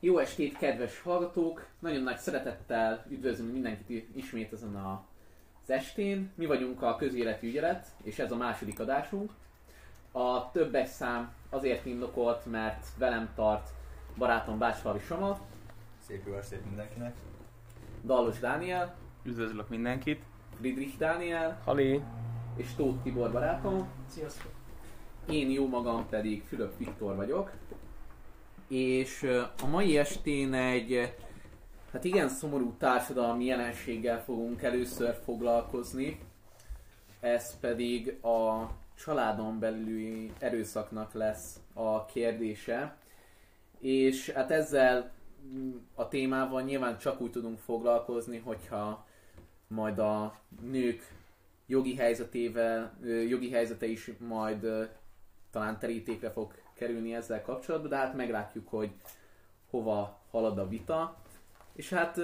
Jó estét, kedves hallgatók! Nagyon nagy szeretettel üdvözlünk mindenkit ismét ezen az estén. Mi vagyunk a Közéleti Ügyelet, és ez a második adásunk. A többes szám azért indokolt, mert velem tart barátom Bácsfalvi Soma. Szép jó estét mindenkinek! Dallos Dániel. Üdvözlök mindenkit! Friedrich Dániel. Halé! És Tóth Tibor barátom. Sziasztok! Én jó magam pedig Fülöp Viktor vagyok. És a mai estén egy, hát igen, szomorú társadalmi jelenséggel fogunk először foglalkozni. Ez pedig a családon belüli erőszaknak lesz a kérdése. És hát ezzel a témával nyilván csak úgy tudunk foglalkozni, hogyha majd a nők jogi helyzete is majd talán terítékre fog kerülni ezzel kapcsolatban, de hát meglátjuk, hogy hova halad a vita. És hát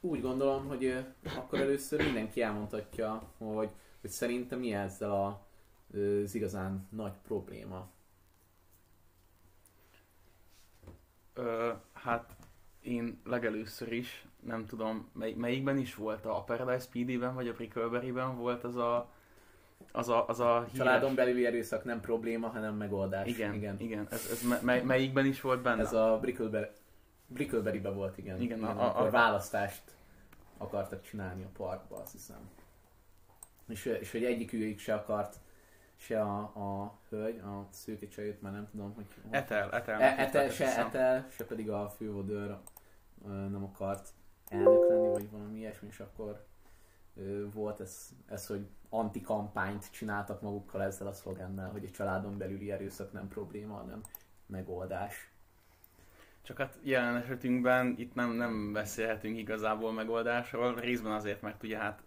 úgy gondolom, hogy akkor először mindenki elmondhatja, hogy szerintem mi ezzel az igazán nagy probléma. Hát én legelőször is, nem tudom melyikben is volt, a Paradise PD-ben vagy a Brickleberry-ben volt az a családon belüli erőszak nem probléma, hanem megoldás. Igen. Ez melyikben is volt benne? Ez a Brickleberryben volt, igen. A választást akartak csinálni a parkban, azt hiszem. És hogy egyikük se akart, se a hölgy, a szőke csajot, már nem tudom, hogy... Etel, se pedig a fővödör nem akart elnök lenni, vagy valami ilyesmi, és akkor volt ez, hogy antikampányt csináltak magukkal ezzel a szlogennel, hogy a családon belüli erőszak nem probléma, hanem megoldás. Csak hát jelen esetünkben itt nem beszélhetünk igazából megoldásról, részben azért, mert ugye hát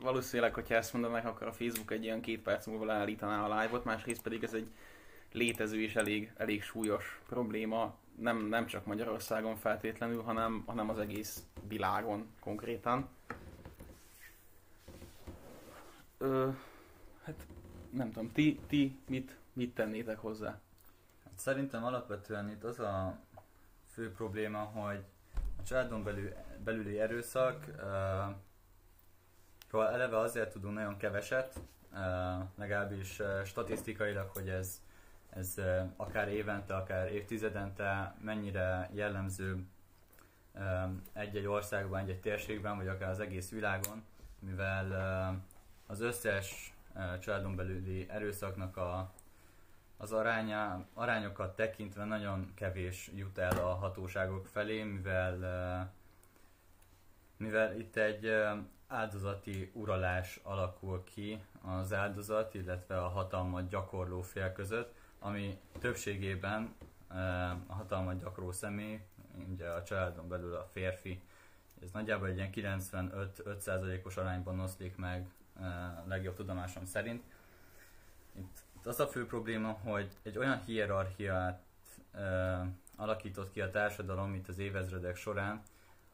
valószínűleg, hogyha ezt mondanak, akkor a Facebook egy ilyen 2 perc múlva leállítaná a live-ot, másrészt pedig ez egy létező és elég súlyos probléma, nem csak Magyarországon feltétlenül, hanem az egész világon konkrétan. Hát nem tudom, ti mit tennétek hozzá? Hát szerintem alapvetően itt az a fő probléma, hogy a családon belüli erőszak, eleve azért tudunk nagyon keveset, legalábbis statisztikailag, hogy ez akár évente, akár évtizedente mennyire jellemző egy-egy országban, egy-egy térségben, vagy akár az egész világon, mivel az összes családon belüli erőszaknak az arányokat tekintve nagyon kevés jut el a hatóságok felé, mivel itt egy áldozati uralás alakul ki az áldozat, illetve a hatalmat gyakorló fél között, ami többségében a hatalmat gyakorló személy, ugye a családon belül a férfi. Ez nagyjából egy ilyen 95-5%-os arányban oszlik meg, legjobb tudomásom szerint. Itt az a fő probléma, hogy egy olyan hierarchiát alakított ki a társadalom itt az évezredek során,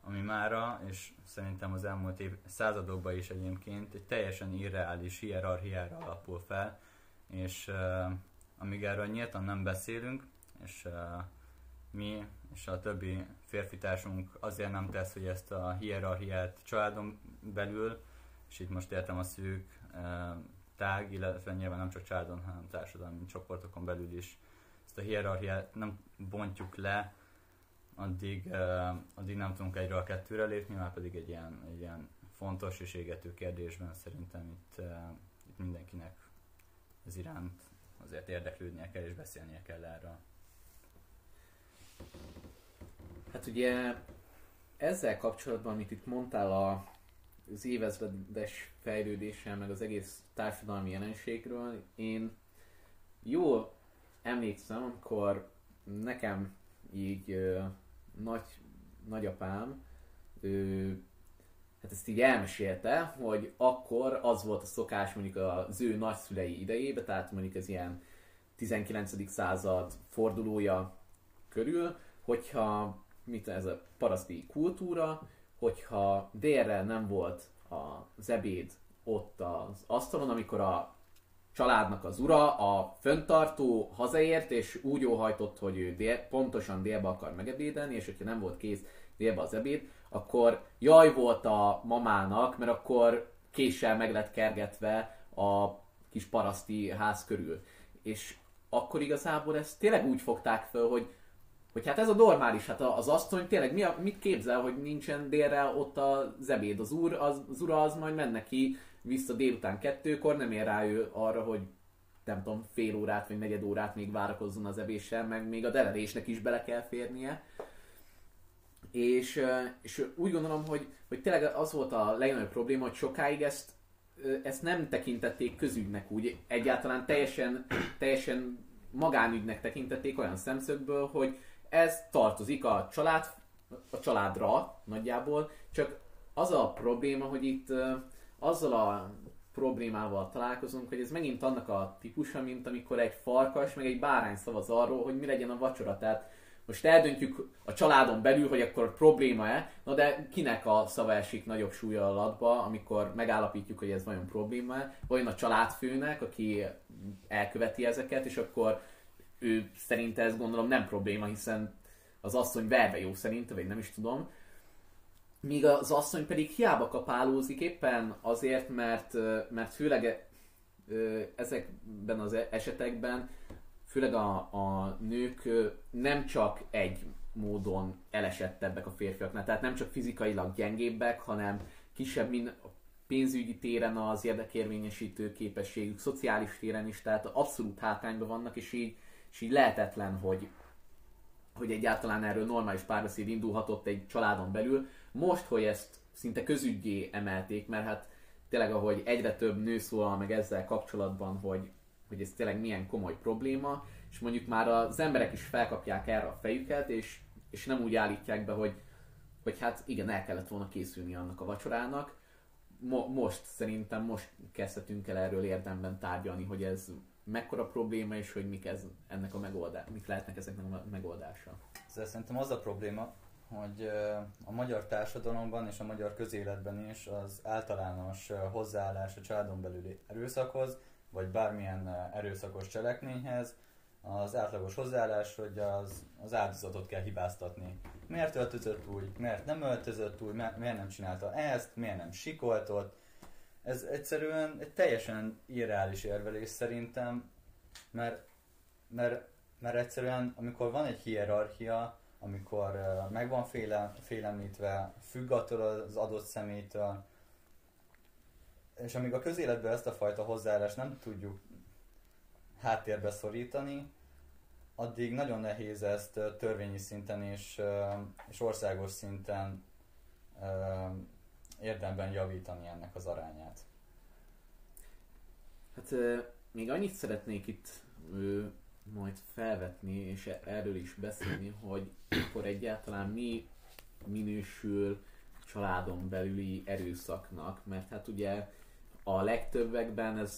ami mára, és szerintem az elmúlt századokban is egyébként, egy teljesen irreális hierarchiára alapul fel, és amíg erről nyíltan nem beszélünk, és mi és a többi férfitársunk azért nem tesz, hogy ezt a hierarchiát családon belül, és itt most értem a szűk tág, illetve nyilván nem csak családon, hanem társadalmi csoportokon belül is. Ezt a hierarchiát nem bontjuk le, addig nem tudunk egyről a kettőre lépni, már pedig egy ilyen fontos és égető kérdésben szerintem itt mindenkinek ez iránt azért érdeklődnie kell és beszélnie kell erről. Hát ugye ezzel kapcsolatban, amit itt mondtál az évezredes fejlődéssel, meg az egész társadalmi jelenségről, én jól emlékszem, amikor nekem így nagyapám hát ezt így elmesélte, hogy akkor az volt a szokás mondjuk az ő nagyszülei idejében, tehát mondjuk ez ilyen 19. század fordulója körül, hogyha ez a paraszti kultúra, hogyha délre nem volt az ebéd ott az asztalon, amikor a családnak az ura, a föntartó hazaért, és úgy óhajtott, hogy ő pontosan délbe akar megebédelni, és hogyha nem volt kész délbe az ebéd, akkor jaj volt a mamának, mert akkor késsel meg lett kergetve a kis paraszti ház körül. És akkor igazából ezt tényleg úgy fogták föl, hogy hát ez a normális, hát az asszony tényleg mit képzel, hogy nincsen délre ott az ebéd, az ura az majd menne ki vissza délután 2-kor, nem ér rá ő arra, hogy nem tudom, fél órát vagy negyed órát még várakozzon az ebéssel, meg még a deverésnek is bele kell férnie. És úgy gondolom, hogy tényleg az volt a legnagyobb probléma, hogy sokáig ezt nem tekintették közügynek úgy, egyáltalán teljesen magánügynek tekintették olyan szemszögből, hogy ez tartozik a családra nagyjából, csak az a probléma, hogy itt azzal a problémával találkozunk, hogy ez megint annak a típusa, mint amikor egy farkas meg egy bárány szavaz arról, hogy mi legyen a vacsora. Tehát most eldöntjük a családon belül, hogy akkor probléma-e, na de kinek a szava esik nagyobb súlya alatba, amikor megállapítjuk, hogy ez vajon probléma-e, vajon a családfőnek, aki elköveti ezeket, és akkor ő szerinte ezt gondolom nem probléma, hiszen az asszony verve jó szerint, vagy nem is tudom. Míg az asszony pedig hiába kapálózik éppen azért, mert főleg ezekben az esetekben, főleg a nők nem csak egy módon elesettebbek a férfiaknál, tehát nem csak fizikailag gyengébbek, hanem kisebb, mint a pénzügyi téren az érdekérvényesítő képességük, szociális téren is, tehát abszolút hátrányban vannak, és így lehetetlen, hogy egyáltalán erről normális párbeszéd indulhatott egy családon belül. Most, hogy ezt szinte közüggyé emelték, mert hát tényleg, ahogy egyre több nő szólal meg ezzel kapcsolatban, hogy ez tényleg milyen komoly probléma, és mondjuk már az emberek is felkapják erre a fejüket, és nem úgy állítják be, hogy hát igen, el kellett volna készülni annak a vacsorának. Most szerintem kezdhetünk el erről érdemben tárgyalni, hogy ez mekkora probléma, és hogy mik lehetnek ezeknek a megoldása. Ez szerintem az a probléma, hogy a magyar társadalomban és a magyar közéletben is az általános hozzáállás a családon belüli erőszakhoz, vagy bármilyen erőszakos cselekményhez, az átlagos hozzáállás, hogy az áldozatot kell hibáztatni. Miért öltözött úgy, miért nem öltözött úgy, miért nem csinálta ezt, miért nem sikoltott. Ez egyszerűen egy teljesen irreális érvelés szerintem, mert egyszerűen amikor van egy hierarchia, amikor meg van félemlítve, függ attól az adott személytől, és amíg a közéletben ezt a fajta hozzáállást nem tudjuk háttérbe szorítani, addig nagyon nehéz ezt törvényi szinten és országos szinten érdemben javítani ennek az arányát. Hát még annyit szeretnék itt majd felvetni, és erről is beszélni, hogy akkor egyáltalán mi minősül családon belüli erőszaknak, mert hát ugye a legtöbbekben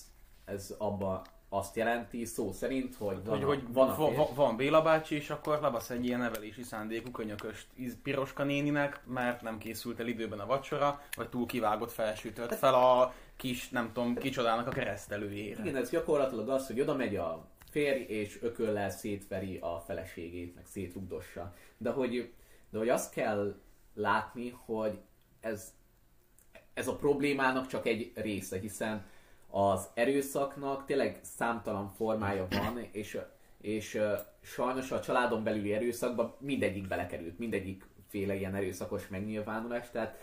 ez abba azt jelenti szó szerint, hogy van Béla bácsi, és akkor lebasz egy ilyen nevelési szándékú könyökös Piroska néninek, mert nem készült el időben a vacsora, vagy túl kivágott felsütött fel a kis, nem tudom, kicsodának a keresztelőjére. Igen, ez gyakorlatilag az, hogy oda megy a férj, és ököllel szétveri a feleségét, meg szétrugdossa. De hogy azt kell látni, hogy ez a problémának csak egy része, hiszen az erőszaknak tényleg számtalan formája van, és sajnos a családon belüli erőszakban mindegyik belekerült, mindegyik féle ilyen erőszakos megnyilvánulás, tehát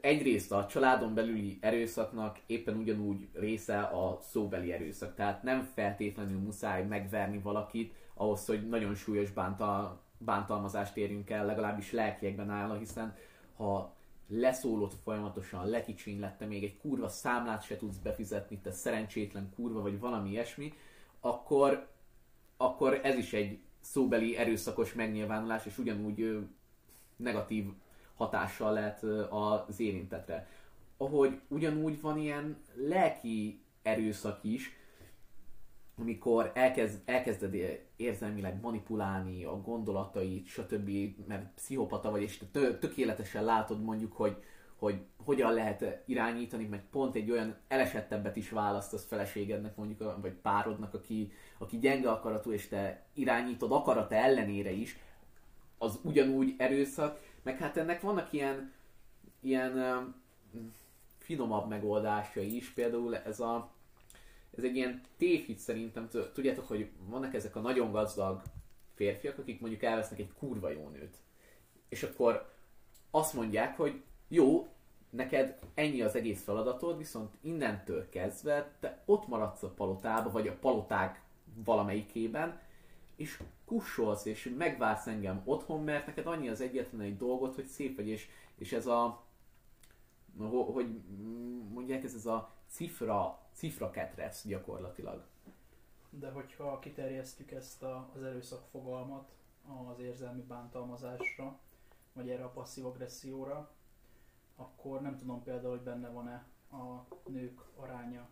egyrészt a családon belüli erőszaknak éppen ugyanúgy része a szóbeli erőszak, tehát nem feltétlenül muszáj megverni valakit ahhoz, hogy nagyon súlyos bántalmazást érjünk el, legalábbis lelkiekben áll, hiszen ha leszólod folyamatosan, lekicsínylette, még egy kurva számlát se tudsz befizetni, te szerencsétlen kurva, vagy valami ilyesmi, akkor ez is egy szóbeli erőszakos megnyilvánulás, és ugyanúgy negatív hatással lehet az érintetre. Ahogy ugyanúgy van ilyen lelki erőszak is, amikor elkezded érzelmileg manipulálni a gondolatait, stb., mert pszichopata vagy, és te tökéletesen látod mondjuk, hogy, hogy hogyan lehet irányítani, mert pont egy olyan elesettebbet is választasz feleségednek mondjuk, vagy párodnak, aki gyenge akaratú, és te irányítod akarata ellenére is, az ugyanúgy erőszak, meg hát ennek vannak ilyen finomabb megoldásai is, például ez egy ilyen tévhit szerintem, tudjátok, hogy vannak ezek a nagyon gazdag férfiak, akik mondjuk elvesznek egy kurva jó nőt, és akkor azt mondják, hogy jó, neked ennyi az egész feladatod, viszont innentől kezdve te ott maradsz a palotába, vagy a paloták valamelyikében, és kussolsz, és megvársz engem otthon, mert neked annyi az egyetlen egy dolgot, hogy szép vagy, és ez a, hogy mondják, ez a cifra ketrec gyakorlatilag. De hogyha kiterjesztjük ezt az erőszak fogalmat az érzelmi bántalmazásra, vagy erre a passzív agresszióra, akkor nem tudom például, hogy benne van-e a nők aránya,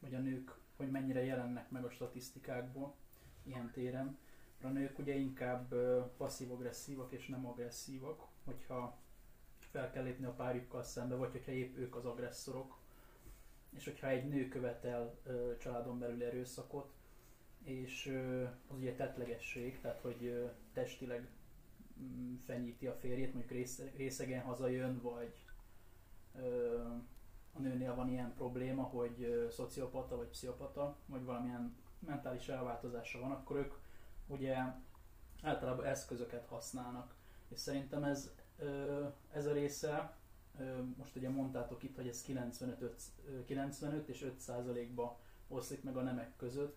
vagy a nők, hogy mennyire jelennek meg a statisztikákból ilyen téren. A nők ugye inkább passzív-agresszívak és nem agresszívak, hogyha fel kell lépni a párjukkal szembe, vagy hogyha épp ők az agresszorok. És hogyha egy nő követel családon belül erőszakot, és az ugye tettlegesség, tehát hogy testileg fenyíti a férjét, mondjuk részegen hazajön, vagy a nőnél van ilyen probléma, hogy szociopata vagy pszichopata, vagy valamilyen mentális elváltozása van, akkor ők ugye általában eszközöket használnak. És szerintem ez a része, most ugye mondtátok itt, hogy ez 95 és 5%-ba oszlik meg a nemek között.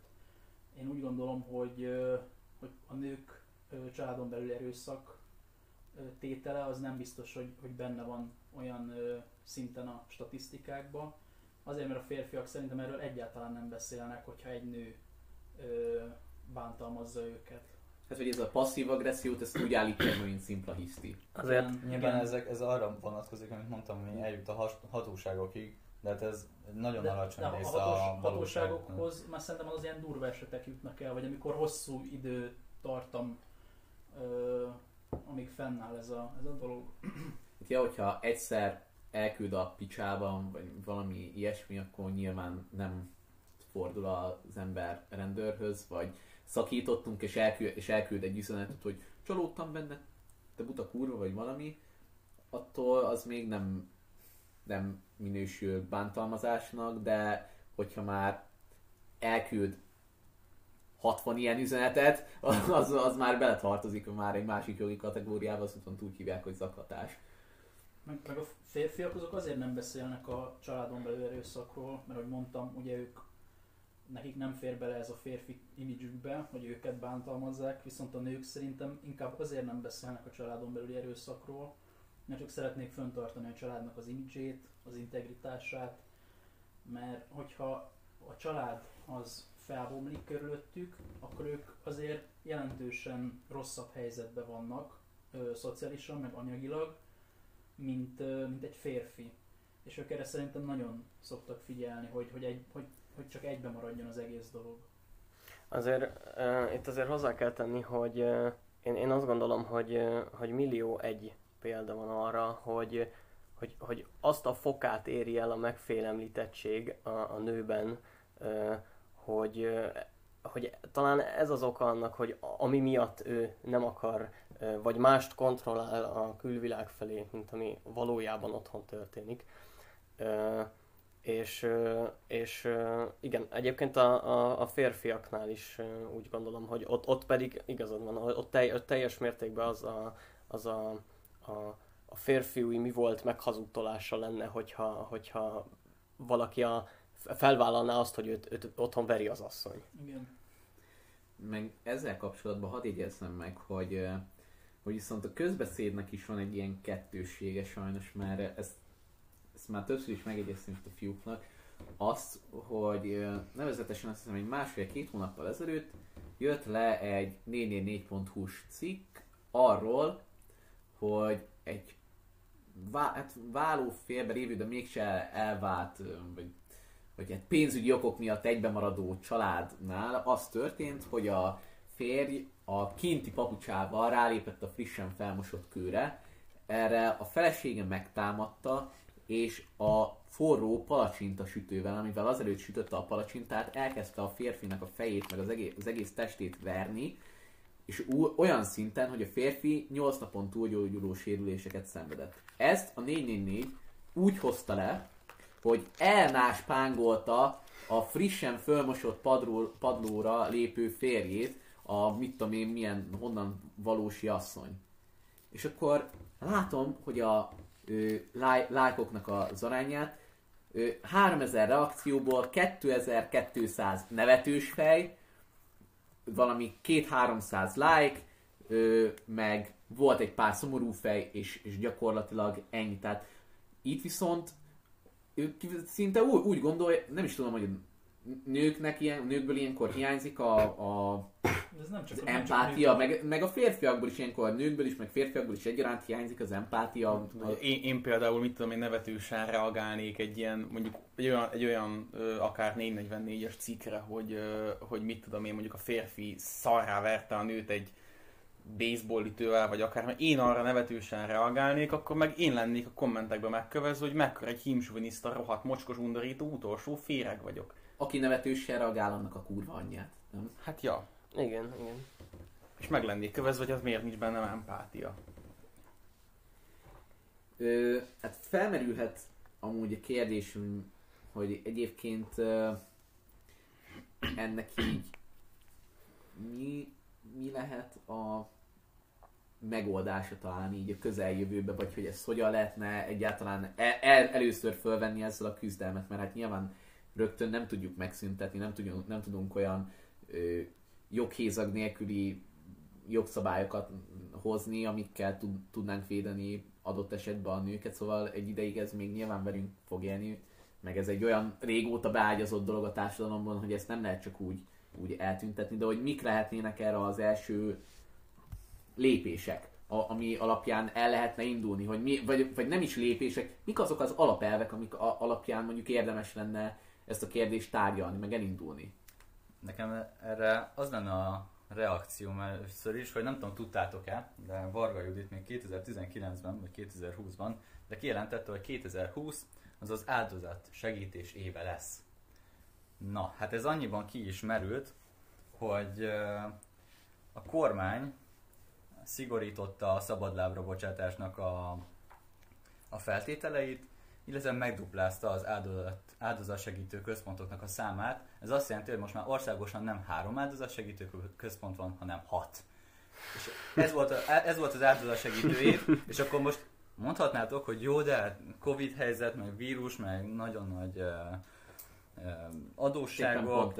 Én úgy gondolom, hogy a nők családon belül erőszak tétele, az nem biztos, hogy benne van olyan szinten a statisztikákban. Azért, mert a férfiak szerintem erről egyáltalán nem beszélnek, hogyha egy nő bántalmazza őket. Hát, hogy ez a passzív agressziót, ezt úgy állítják, mint szimpla hiszti. Azért nyilván ez arra vonatkozik, amit mondtam, hogy eljut a hatóságokig, de hát ez nagyon alacsony része a hatóságokhoz már szerintem az ilyen durva esetek jutnak el, vagy amikor hosszú idő tartam, amíg fennáll ez a dolog. Ja, hogyha egyszer elküld a picsában, vagy valami ilyesmi, akkor nyilván nem fordul az ember rendőrhöz, vagy szakítottunk, és elküld egy üzenetet, hogy csalódtam benne, te buta kurva, vagy valami, attól az még nem minősül bántalmazásnak, de hogyha már elküld 60 ilyen üzenetet, az már beletartozik már egy másik jogi kategóriába, azt mondom, úgy hívják, hogy zaklatás. Meg a férfiak azok azért nem beszélnek a családon belül erőszakról, mert ahogy mondtam, ugye nekik nem fér bele ez a férfi imidzsükbe, hogy őket bántalmazzák, viszont a nők szerintem inkább azért nem beszélnek a családon belüli erőszakról, mert csak szeretnék fenntartani a családnak az imidzsét, az integritását, mert hogyha a család az felbomlik körülöttük, akkor ők azért jelentősen rosszabb helyzetben vannak, szociálisan, meg anyagilag, mint egy férfi. És ők erre szerintem nagyon szoktak figyelni, hogy csak egybe maradjon az egész dolog. Azért itt azért hozzá kell tenni, hogy én azt gondolom, hogy millió egy példa van arra, hogy azt a fokát éri el a megfélemlítettség a nőben, hogy talán ez az oka annak, hogy ami miatt ő nem akar, vagy mást kontrollál a külvilág felé, mint ami valójában otthon történik. És igen, egyébként a férfiaknál is úgy gondolom, hogy ott pedig igazad van, ott teljes mértékben az a férfiúi mi volt meghazudtolása lenne, hogyha valaki felvállalná azt, hogy őt otthon veri az asszony. Igen. Meg ezzel kapcsolatban hadd jegyezzem meg, hogy viszont a közbeszédnek is van egy ilyen kettőssége sajnos, mert ezt már többször is megjegyeztünk a fiúknak, azt, hogy nevezetesen azt hiszem, hogy 1,5-2 hónappal ezelőtt jött le egy 444.hu-s cikk arról, hogy egy váló félbe lévő, de mégse elvált, vagy egy pénzügyi okok miatt egybemaradó családnál az történt, hogy a férj a kinti papucsával rálépett a frissen felmosott kőre, erre a felesége megtámadta, és a forró palacsinta sütővel, amivel azelőtt sütötte a palacsintát, elkezdte a férfinak a fejét, meg az egész testét verni, és olyan szinten, hogy a férfi 8 napon túlgyógyuló sérüléseket szenvedett. Ezt a 444 úgy hozta le, hogy elnáspángolta a frissen fölmosott padlóra lépő férjét, a mit tudom én milyen, honnan valósi asszony. És akkor látom, hogy a lájkoknak az arányát 3000 reakcióból 2200 nevetős fej, valami 2-300 like, meg volt egy pár szomorú fej, és gyakorlatilag ennyi. Tehát itt viszont szinte úgy gondolja, nem is tudom, hogy nőkből ilyenkor hiányzik az empátia, meg a férfiakból is ilyenkor, nőkből is, meg férfiakból is egyaránt hiányzik az empátia. Én például, mit tudom, én nevetősen reagálnék egy ilyen, mondjuk egy olyan akár 444-es cikkre, hogy mit tudom én, mondjuk a férfi szarrá verte a nőt egy baseball ütővel, vagy akár, mert én arra nevetősen reagálnék, akkor meg én lennék a kommentekben megkövező, hogy mekkora egy hímsoviniszta, rohadt, mocskos, undorító, utolsó féreg vagyok. Aki nevetősen reagál, annak a kurva anyját, nem? Hát ja. Igen, igen. És meg lennék kövezve, hogy az miért nincs bennem empátia. Hát felmerülhet amúgy a kérdés, hogy egyébként ennek így mi lehet a megoldása talán így a közeljövőben, vagy hogy ezt hogyan lehetne egyáltalán először fölvenni ezzel a küzdelmet, mert hát nyilván rögtön nem tudjuk megszüntetni, nem tudunk olyan joghézag nélküli jogszabályokat hozni, amikkel tudnánk védeni adott esetben a nőket, szóval egy ideig ez még nyilván velünk fog élni, meg ez egy olyan régóta beágyazott dolog a társadalomban, hogy ezt nem lehet csak úgy eltüntetni, de hogy mik lehetnének erre az első lépések, ami alapján el lehetne indulni, hogy vagy nem is lépések, mik azok az alapelvek, amik alapján mondjuk érdemes lenne ezt a kérdést tárgyalni, meg elindulni. Nekem erre az lenne a reakcióm először is, hogy nem tudom, tudtátok-e, de Varga Judit még 2019-ben, vagy 2020-ban, de kijelentette, hogy 2020 az az áldozat segítés éve lesz. Na, hát ez annyiban ki is merült, hogy a kormány szigorította a szabadlábra bocsátásnak a feltételeit, illetve megduplázta az áldozatsegítő központoknak a számát. Ez azt jelenti, hogy most már országosan nem 3 áldozatsegítő központ van, hanem 6. És ez volt az áldozatsegítő év, és akkor most mondhatnátok, hogy jó, de Covid helyzet, meg vírus, meg nagyon nagy adósságok.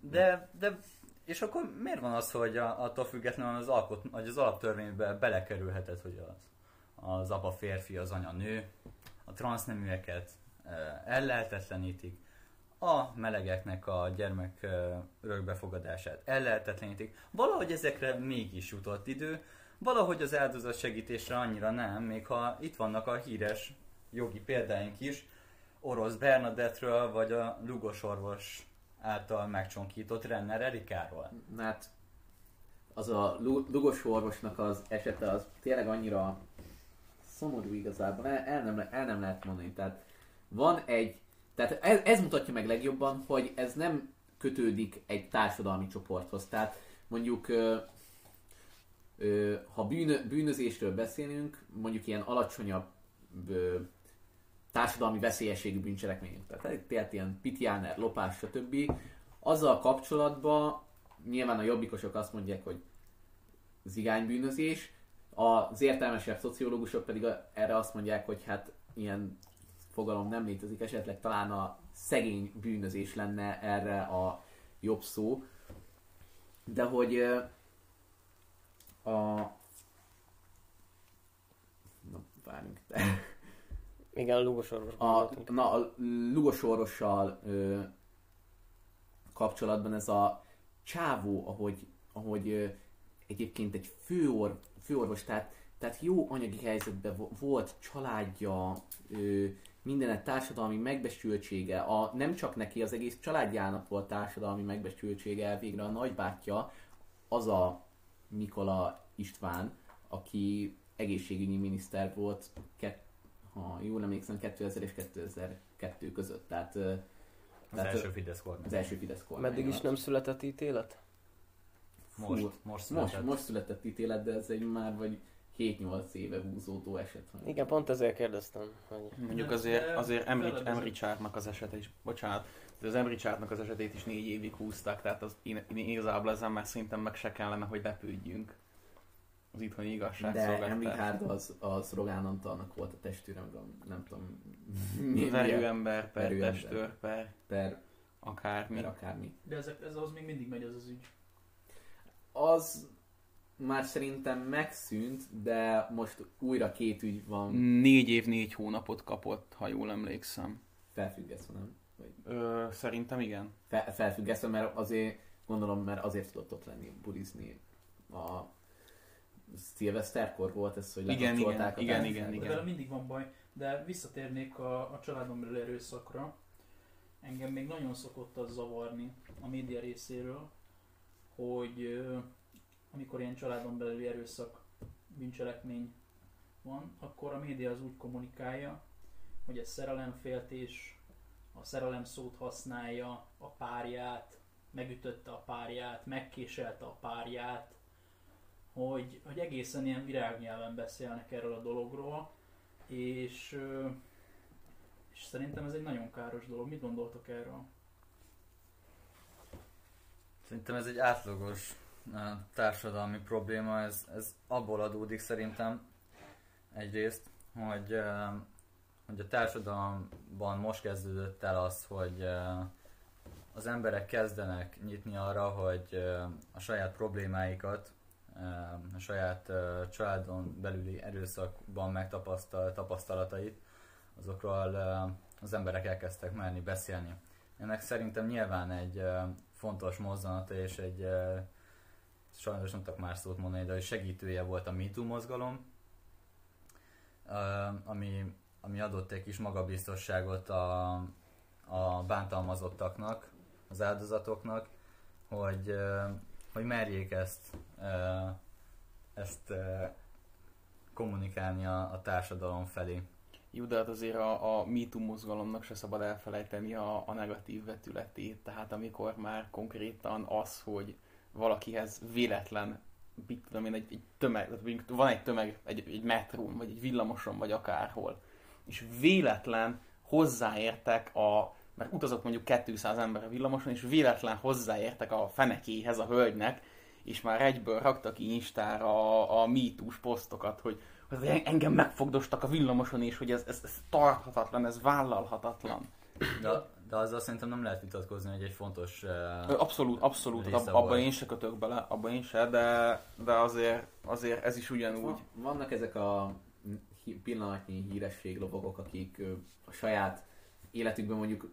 De és akkor miért van az, hogy attól függetlenül az alaptörvénybe belekerülhetett, hogy az apa férfi, az anya nő, a transzneműeket ellehetetlenítik, a melegeknek a gyermek örökbefogadását ellehetetlenítik. Valahogy ezekre mégis jutott idő, valahogy az áldozatsegítésre annyira nem, még ha itt vannak a híres jogi példáink is, Orosz Bernadettről, vagy a Lugos orvos által megcsonkított Renner Erikáról. Hát az a Lugos orvosnak az esete az tényleg annyira szomorú igazából, el nem lehet mondani. Tehát ez mutatja meg legjobban, hogy ez nem kötődik egy társadalmi csoporthoz. Tehát mondjuk, ha bűnözésről beszélünk, mondjuk ilyen alacsonyabb társadalmi veszélyességű bűncselekmények, tehát ilyen pitiáner, lopás, stb. Azzal kapcsolatban nyilván a jobbikosok azt mondják, hogy zigánybűnözés, az értelmesebb szociológusok pedig erre azt mondják, hogy hát ilyen fogalom nem létezik, esetleg talán a szegény bűnözés lenne erre a jobb szó. De hogy igen, a Lugos orvos. A Lugos orvossal kapcsolatban ez a csávó, ahogy egyébként egy főorvos, tehát jó anyagi helyzetben volt, családja, mindenet társadalmi megbesültsége, nem csak neki, az egész családjának volt társadalmi megbesültsége, végre a nagybátyja, az a Mikola István, aki egészségügyi miniszter volt, ha jól emlékszem, 2000 és 2002 között. Tehát első Fidesz kormány. Az első Fidesz kormány. Meddig is nem született ítélet? Most született ítélet, de ez egy már vagy 7-8 éve húzódó eset. Igen, pont ezért kérdeztem. Mondjuk azért Emrich Richardnak az esete is, bocsánat, az Emrich Richardnak az esetét is 4 évig húzták, tehát az igazából ezen már szerintem meg se kellene, hogy lepődjünk az itthoni igazságszolgáltatás. De Emrich Richard az Rogán Antalnak volt a testőre, nem tudom... Verő ember per testőr per akármi. De ez az még mindig megy, az az ügy. Az már szerintem megszűnt, de most újra 2 ügy van. 4 év, 4 hónapot kapott, ha jól emlékszem. Felfüggesztve, nem? Vagy... szerintem igen. Felfüggesztve, mert azért, gondolom, mert azért tudott ott lenni, bulizni. A szilveszterkor volt ez, hogy lekapcsolták. Igen. Vele mindig van baj, de visszatérnék a családon belül erőszakra. Engem még nagyon szokott az zavarni a média részéről, hogy amikor ilyen családon belüli erőszak bűncselekmény van, akkor a média az úgy kommunikálja, hogy ez szerelemféltés, a szerelem szót használja, a párját, megütötte a párját, megkéselte a párját, hogy egészen ilyen virágnyelven beszélnek erről a dologról, és szerintem ez egy nagyon káros dolog. Mit gondoltok erről? Szerintem ez egy átlagos társadalmi probléma, ez abból adódik szerintem egyrészt, hogy a társadalomban most kezdődött el az, hogy az emberek kezdenek nyitni arra, hogy a saját problémáikat, a saját családon belüli erőszakban megtapasztalt tapasztalatait, azokról az emberek elkezdtek merni beszélni. Ennek szerintem nyilván egy fontos mozzanata és egy sajnos nem tudok más szót mondani, de segítője volt a MeToo mozgalom, ami adott egy kis magabiztosságot a bántalmazottaknak, az áldozatoknak, hogy merjék ezt kommunikálni a társadalom felé. Jó, de hát azért a MeToo mozgalomnak se szabad elfelejteni a negatív vetületét, tehát amikor már konkrétan az, hogy valakihez véletlen, mit tudom én, egy tömeg, van egy tömeg egy metrón, vagy egy villamoson, vagy akárhol, és véletlen hozzáértek mert utazott mondjuk 200 ember a villamoson, és véletlen hozzáértek a fenekéhez, a hölgynek, és már egyből raktak ki Instára a MeToo-s posztokat, hogy engem megfogdostak a villamoson, és hogy ez tarthatatlan, ez vállalhatatlan. De azzal szerintem nem lehet vitatkozni, hogy egy fontos abszolút, abban én se kötök bele, de azért ez is ugyanúgy. Vannak ezek a pillanatnyi hírességlovagok, akik a saját életükben mondjuk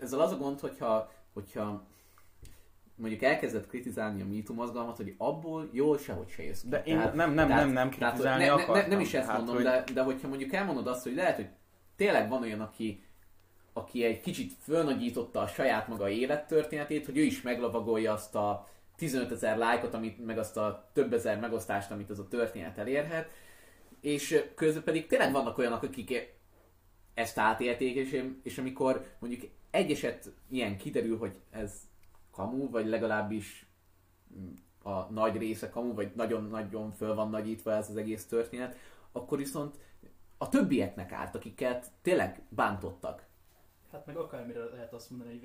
ezzel az a gond, hogyha mondjuk elkezdett kritizálni a MeToo mozgalmat, hogy abból jól sehogy se jössz ki. De én nem kritizálni akartam. Nem is ezt mondom, hogy... de hogyha mondjuk elmondod azt, hogy lehet, hogy tényleg van olyan, aki egy kicsit fölnagyította a saját maga élettörténetét, hogy ő is meglavagolja azt a 15 000 lájkot, meg azt a több ezer megosztást, amit az a történet elérhet, és közben pedig tényleg vannak olyanok, akik ezt átélték, és amikor mondjuk egy eset ilyen kiderül, hogy ez kamu, vagy legalábbis a nagy része kamu, vagy nagyon-nagyon föl van nagyítva ez az egész történet, akkor viszont a többieknek árt, akiket tényleg bántottak. Hát meg akármire lehet azt mondani, hogy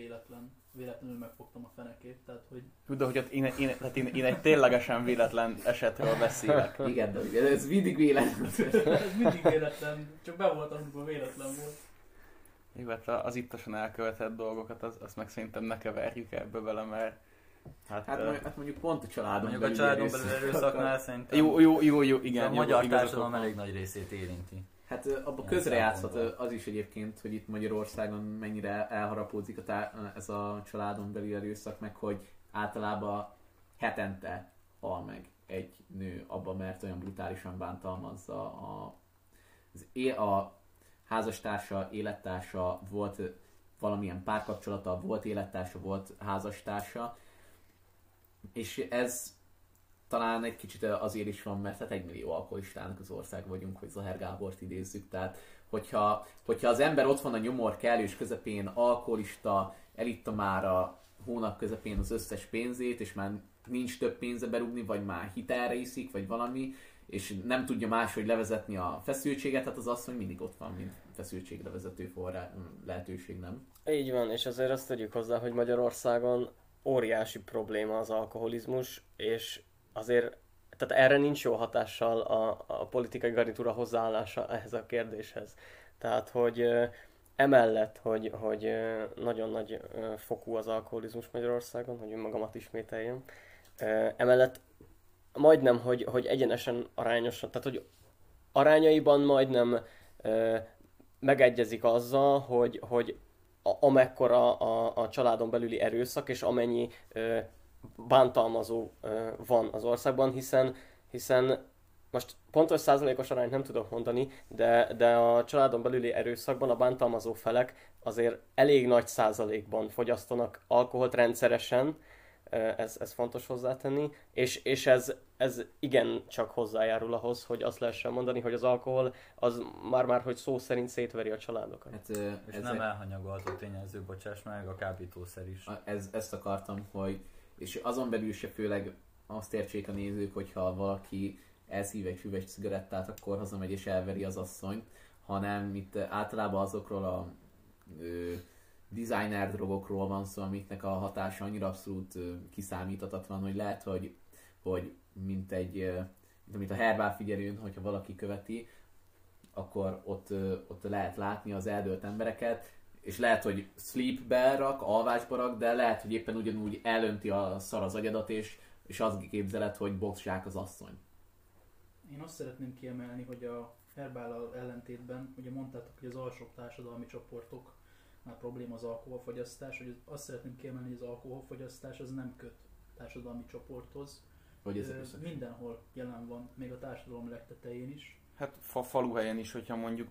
véletlenül megfogtam a fenekét, tehát hogy... De hogy hát én egy ténylegesen véletlen esetről beszélek. Igen, de ez mindig véletlen. Ez mindig véletlen, csak be volt az, amikor véletlen volt. Jó, hát az ittasan elkövetett dolgokat, azt meg szerintem ne keverjük ebbe vele, mert... Hát mondjuk pont a családon belül erőszaknál szerintem... Jó, igen. A magyar társadalom elég nagy részét érinti. Hát abba közrejátszhat az is egyébként, hogy itt Magyarországon mennyire elharapódzik ez a családon belül erőszak, meg hogy általában hetente hal meg egy nő abba, mert olyan brutálisan bántalmazza a házastársa, élettársa, volt valamilyen párkapcsolata, volt élettársa, volt házastársa, és ez Talán egy kicsit azért is van, mert hát 1 millió alkoholistának az ország vagyunk, hogy Zachor Gábort idézzük, tehát hogyha az ember ott van a nyomor kellős közepén, alkoholista, elitta már a hónap közepén az összes pénzét, és már nincs több pénze berúgni, vagy már hitelre iszik, vagy valami, és nem tudja máshogy levezetni a feszültséget, hát az asszony mindig ott van, mint feszültségre vezető lehetőség, nem? Így van, és azért azt tegyük hozzá, hogy Magyarországon óriási probléma az alkoholizmus, és azért, tehát erre nincs jó hatással a politikai garnitúra hozzáállása ehhez a kérdéshez. Tehát, hogy emellett, hogy nagyon nagy fokú az alkoholizmus Magyarországon, hogy önmagamat ismételjem, emellett majdnem, hogy egyenesen arányosan, tehát hogy arányaiban majdnem megegyezik azzal, hogy amekkora a családon belüli erőszak, és amennyi bántalmazó van az országban, hiszen most pontos százalékos arányt nem tudok mondani, de a családon belüli erőszakban a bántalmazó felek azért elég nagy százalékban fogyasztanak alkoholt rendszeresen, ez fontos hozzátenni, és ez igen csak hozzájárul ahhoz, hogy azt lehessen mondani, hogy az alkohol az már hogy szó szerint szétveri a családokat. Hát, és ez nem elhanyagolható tényező, bocsáss meg, a kábítószer is. Ezt akartam, hogy és azon belül se főleg azt értsék a nézők, hogyha valaki elszív egy füves cigarettát, akkor hazamegy és elveri az asszonyt, hanem itt általában azokról a designer drogokról van szó, amiknek a hatása annyira abszolút kiszámíthatatlan, hogy lehet, hogy mint a herbál figyelőn, hogyha valaki követi, akkor ott lehet látni az eldőlt embereket, és lehet, hogy sleepbe rak, alvásba rak, de lehet, hogy éppen ugyanúgy elönti a szar az agyadat, és azt képzeled, hogy boxzsák az asszony. Én azt szeretném kiemelni, hogy a herbállal ellentétben, ugye mondtátok, hogy az alsóbb társadalmi csoportok már probléma az alkoholfogyasztás, hogy azt szeretném kiemelni, hogy az alkoholfogyasztás az nem köt társadalmi csoporthoz. Hogy ez mindenhol jelen van, még a társadalom legtetején is. Hát faluhelyen is, hogyha mondjuk,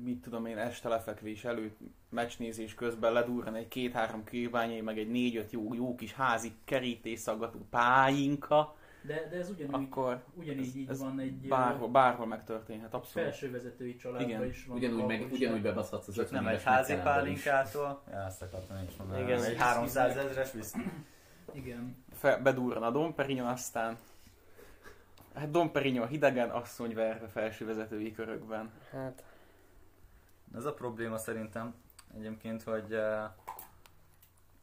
mit tudom én, este lefekvés előtt, meccsnézés közben ledurran egy 2-3 kőbányai, meg egy 4-5 jó kis házi kerítészaggató pálinka. De ez ugyanígy így van egy... Bárhol megtörténhet, abszolút. Felsővezetői családban is van. Ugyanúgy bebaszhatsz az 50 éves. Nem egy házi pálinkától. Ja, azt akartam én is mondani. Igen, egy 300 000-es viszont. Igen. Bedurran a domperignon, aztán... Hát domperignon hidegen, asszony verve felsővezetői körökben. Hát... Ez a probléma szerintem egyébként, hogy...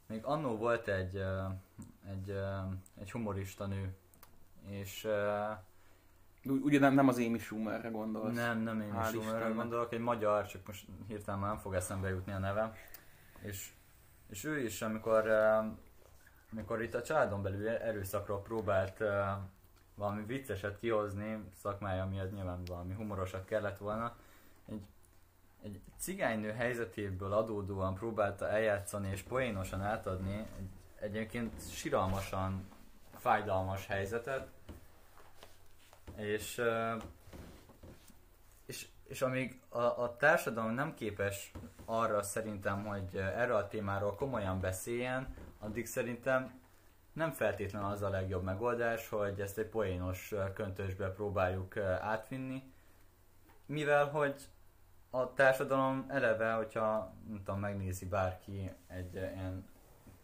Még annó volt egy humorista nő, és... Ugye nem az Amy Schumerre gondolsz? Nem Amy Schumerre gondolok, egy magyar, csak most hirtelen már nem fog eszembe jutni a neve. És ő is, amikor itt a családon belül erőszakról próbált valami vicceset kihozni, szakmája miatt nyilván valami humorosat kellett volna, egy cigánynő helyzetéből adódóan próbálta eljátszani és poénosan átadni egyébként siralmasan fájdalmas helyzetet, és amíg a társadalom nem képes arra szerintem, hogy erről a témáról komolyan beszéljen, addig szerintem nem feltétlen az a legjobb megoldás, hogy ezt egy poénos köntösbe próbáljuk átvinni, mivel hogy a társadalom eleve, hogyha nem tudom, megnézi bárki egy ilyen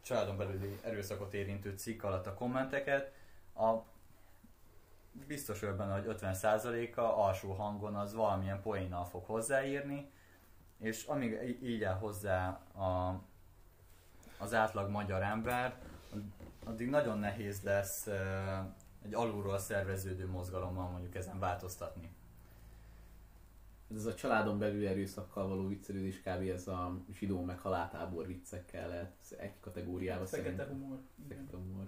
családon belüli erőszakot érintő cikk alatt a kommenteket, biztos benne, hogy 50%-a alsó hangon az valamilyen poénnal fog hozzáírni, és amíg így áll hozzá az átlag magyar ember, addig nagyon nehéz lesz egy alulról szerveződő mozgalommal mondjuk ezen változtatni. Ez a családon belül erőszakkal való viccelődés kb. Ez a zsidó meg haláltábor viccekkel lehet egy kategóriába szerint. Fekete humor.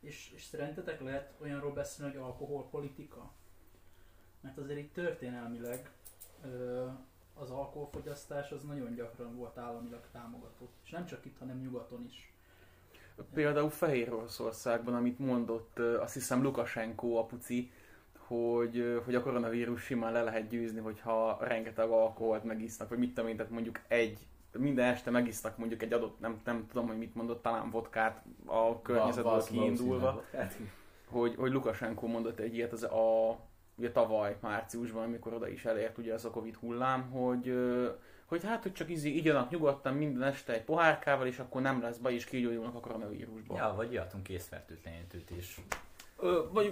És szerintetek lehet olyanról beszélni, hogy alkoholpolitika? Mert azért így történelmileg az alkoholfogyasztás az nagyon gyakran volt államilag támogatott. És nem csak itt, hanem nyugaton is. Például Fehéroroszországban, amit mondott, azt hiszem Lukasenko apuci, hogy a koronavírus simán le lehet győzni, hogyha rengeteg alkoholt megisznak, vagy mit tudom én, tehát mondjuk minden este megisznak mondjuk egy adott, nem tudom, hogy mit mondott, talán vodkát a környezetből kiindulva. hogy Lukasenko mondott egy ilyet ugye tavaly márciusban, amikor oda is elért ugye az a Covid hullám, hogy csak igyanak nyugodtan minden este egy pohárkával, és akkor nem lesz baj, és kigyógyulnak a koronavírusból. Ja, vagy ihatunk készfertőtlenítőt is.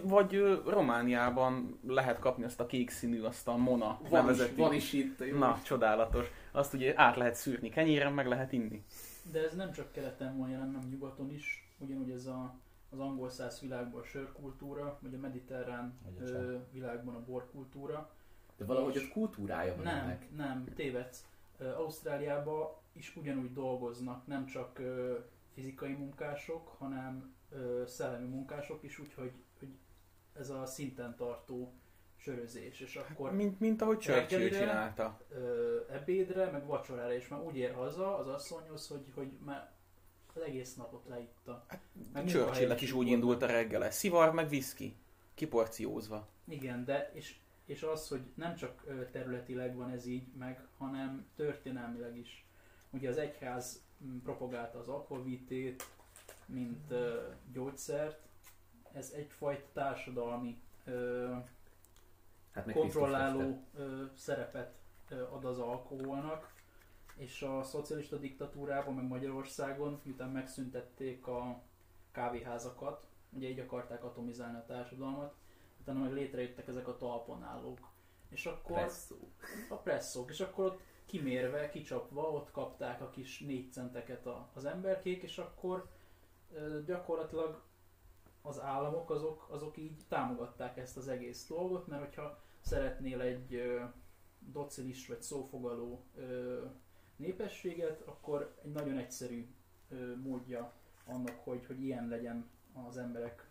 Vagy Romániában lehet kapni azt a kék színű, azt a Mona nevezetű. Van is itt. Jó. Na, csodálatos. Azt ugye át lehet szűrni kenyéren, meg lehet inni. De ez nem csak keleten van jelen, hanem nyugaton is. Ugyanúgy ez az angol száz világban a sörkultúra, vagy a mediterrán világban a borkultúra. De valahogy a kultúrája van. Nem, tévedsz. Ausztráliában is ugyanúgy dolgoznak, nem csak fizikai munkások, hanem szellemi munkások is, úgyhogy ez a szinten tartó sörözés. És akkor mint ahogy Churchill csinálta. Ebédre, meg vacsorára, és már úgy ér haza az asszonyhoz, hogy már az egész napot leitta. Churchillnek is úgy indult a reggele. Szivar meg viszki, kiporciózva. Igen, de és az, hogy nem csak területileg van ez így meg, hanem történelmileg is. Ugye az egyház propagálta az alkoholvitét, mint gyógyszert, ez egyfajta társadalmi kontrolláló szerepet ad az alkoholnak, és a szocialista diktatúrában, meg Magyarországon, miután megszüntették a kávéházakat, ugye így akarták atomizálni a társadalmat, utána meg létrejöttek ezek a talponállók. És akkor a presszók, és akkor ott kimérve, kicsapva, ott kapták a kis 4 centeket az emberkék, és akkor gyakorlatilag az államok azok így támogatták ezt az egész dolgot, mert hogyha szeretnél egy docilis vagy szófogaló népességet, akkor egy nagyon egyszerű módja annak, hogy ilyen legyen az emberek,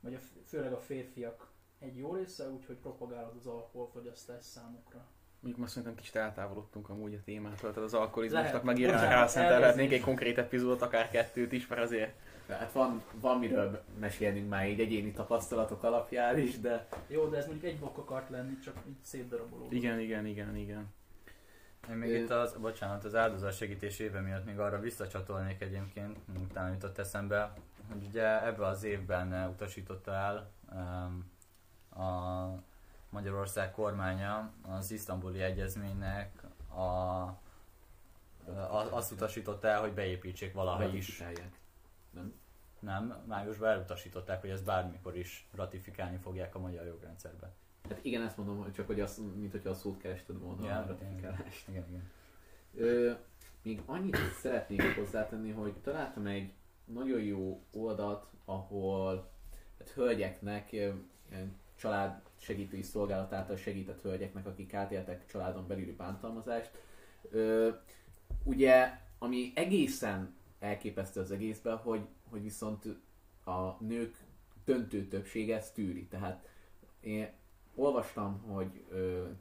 vagy főleg a férfiak egy jó része, úgyhogy propagálod az alkoholfogyasztás számukra. Mondjuk most szerintem kicsit eltávolodtunk amúgy a témától, tehát az alkoholizmusnak megírni rászentelhetnénk egy konkrét epizódot, akár 2-t is, mert azért... Hát van miről mesélnünk már így egyéni tapasztalatok alapján is, de... Jó, de ez mondjuk egy bok akart lenni, csak így szétdarabolódott. Igen. Én még itt az áldozatsegítés éve miatt még arra visszacsatolnék egyébként, utána jutott eszembe, hogy ugye ebben az évben utasította el a Magyarország kormánya az isztambuli egyezménynek azt utasította el, hogy beépítsék valahogy is. Nem, májusban elutasították, hogy ezt bármikor is ratifikálni fogják a magyar jogrendszerben. Hát igen, ezt mondom, csak hogy mint hogyha a szót kerested volna, ja, a ratifikálást. Igen. Még annyit szeretnék hozzátenni, hogy találtam egy nagyon jó oldalt, ahol hölgyeknek ilyen család segítői szolgálat által segített hölgyeknek, akik átéltek családon belüli bántalmazást. Ugye, ami egészen elképesztő az egészben, hogy viszont a nők döntő többsége ezt tűri. Tehát én olvastam, hogy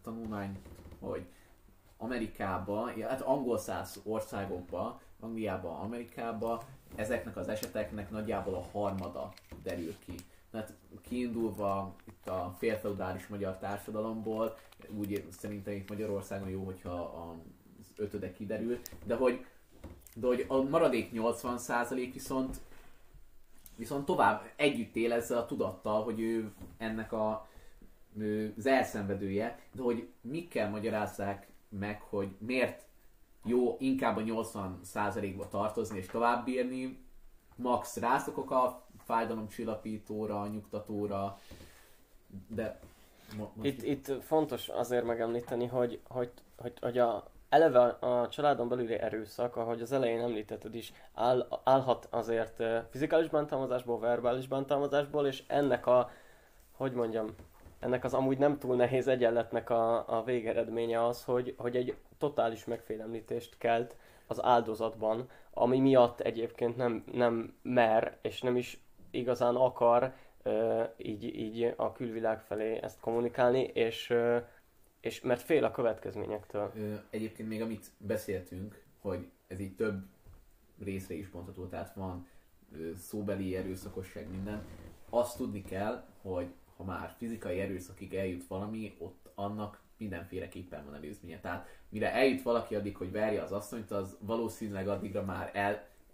tanulmány, hogy Amerikában, hát angol száz országokban, Angliában, Amerikában ezeknek az eseteknek nagyjából a harmada derül ki. Tehát kiindulva itt a félfeudális magyar társadalomból, úgy szerintem itt Magyarországon jó, hogyha az 5-e kiderül, de hogy a maradék 80% viszont tovább együtt él ezzel a tudattal, hogy ő ennek az elszenvedője, de hogy mikkel magyarázzák meg, hogy miért jó inkább a 80%-ba tartozni és tovább bírni, max rászokok a fájdalomcsillapítóra, nyugtatóra, de... Itt fontos azért megemlíteni, hogy eleve a családon belüli erőszak, ahogy az elején említetted is, állhat azért fizikális bántalmazásból, verbális bántalmazásból, és ennek ennek az amúgy nem túl nehéz egyenletnek a végeredménye az, hogy egy totális megfélemlítést kelt az áldozatban, ami miatt egyébként nem mer, és nem is igazán akar így a külvilág felé ezt kommunikálni, és mert fél a következményektől. Egyébként még amit beszéltünk, hogy ez így több részre is bontható, tehát van szóbeli erőszakosság, minden. Azt tudni kell, hogy ha már fizikai erőszakig eljut valami, ott annak mindenféleképpen van előzménye. Tehát mire eljut valaki addig, hogy verje az asszonyt, az valószínűleg addigra már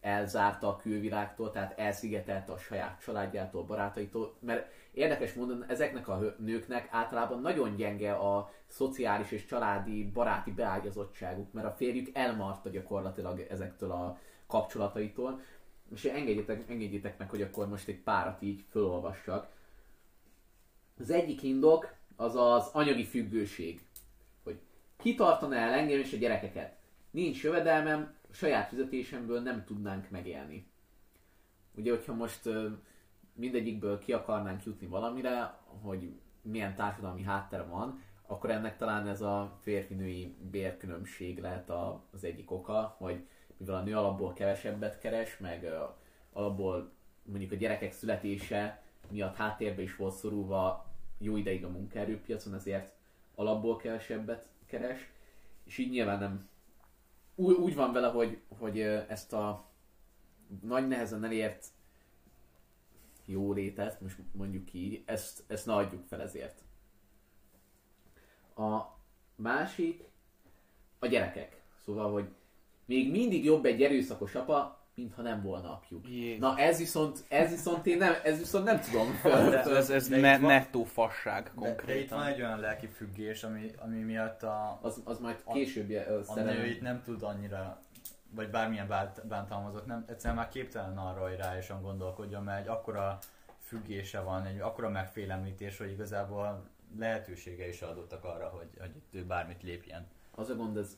elzárta a külvilágtól, tehát elszigetelte a saját családjától, barátaitól, mert érdekes módon ezeknek a nőknek általában nagyon gyenge a szociális és családi baráti beágyazottságuk, mert a férjük elmarta gyakorlatilag ezektől a kapcsolataitól, és engedjétek meg, hogy akkor most egy párat így fölolvassak. Az egyik indok az az anyagi függőség, hogy ki tartaná el engem és a gyerekeket? Nincs jövedelmem, a saját fizetésemből nem tudnánk megélni. Ugye, hogyha most mindegyikből ki akarnánk jutni valamire, hogy milyen társadalmi háttere van, akkor ennek talán ez a férfi-női bérkülönbség lehet az egyik oka, hogy mivel a nő alapból kevesebbet keres, meg alapból mondjuk a gyerekek születése miatt háttérbe is volt szorulva jó ideig a munkaerőpiacon, ezért alapból kevesebbet keres, és így nyilván nem úgy van vele, hogy ezt a nagy nehezen elért jólétet, most mondjuk így, ezt ne adjuk fel ezért. A másik a gyerekek. Szóval, hogy még mindig jobb egy erőszakos apa, mintha nem volna apjuk. Jézus. Na ez viszont én nem tudom. ez nettó fasság konkrétan. De itt van egy olyan lelki függés, ami miatt az majd később a nő itt nem tud annyira, vagy bármilyen bántalmazott, nem, egyszerűen már képtelen arra, hogy rájösen gondolkodjon, mert egy akkora függése van, egy akkora megfélemlítés, hogy igazából lehetősége is adottak arra, hogy itt ő bármit lépjen. Az a gond, ez...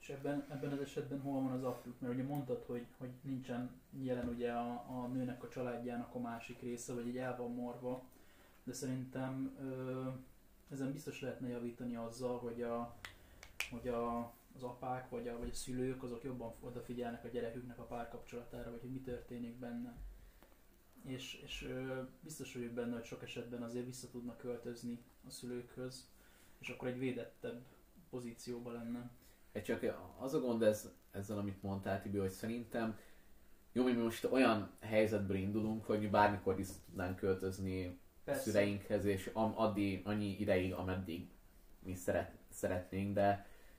És ebben az esetben hol van az apjuk? Mert ugye mondtad, hogy nincsen jelen ugye a nőnek a családjának a másik része, vagy így el van morva, de szerintem ezen biztos lehetne javítani azzal, hogy az apák vagy a szülők azok jobban odafigyelnek a gyereküknek a párkapcsolatára, vagy hogy mi történik benne. És biztos vagyok benne, hogy sok esetben azért vissza tudnak költözni a szülőkhöz, és akkor egy védettebb pozícióban lenne. Hát csak az a gond ezzel, amit mondtál, Tibi, hogy szerintem jó, mi most olyan helyzetből indulunk, hogy mi bármikor vissza tudnánk költözni Persze. szüleinkhez, és addig annyi ideig, ameddig mi szeretnénk,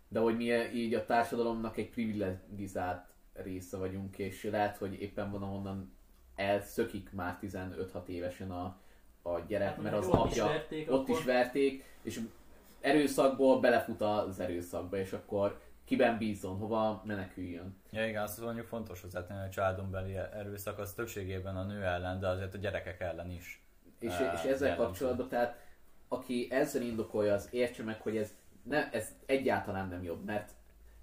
de hogy mi így a társadalomnak egy privilegizált része vagyunk, és lehet, hogy éppen van, ahonnan elszökik már 15-6 évesen a gyerek, hát, mert az apja is verték, és erőszakból belefut az erőszakba, és akkor kiben bízzon, hova meneküljön. Ja igen, azt mondjuk fontos hozzátenni, hogy a családon beli erőszak az többségében a nő ellen, de azért a gyerekek ellen is. És ezzel kapcsolatban, tehát aki ezzel indokolja, az értse meg, hogy ez egyáltalán nem jobb, mert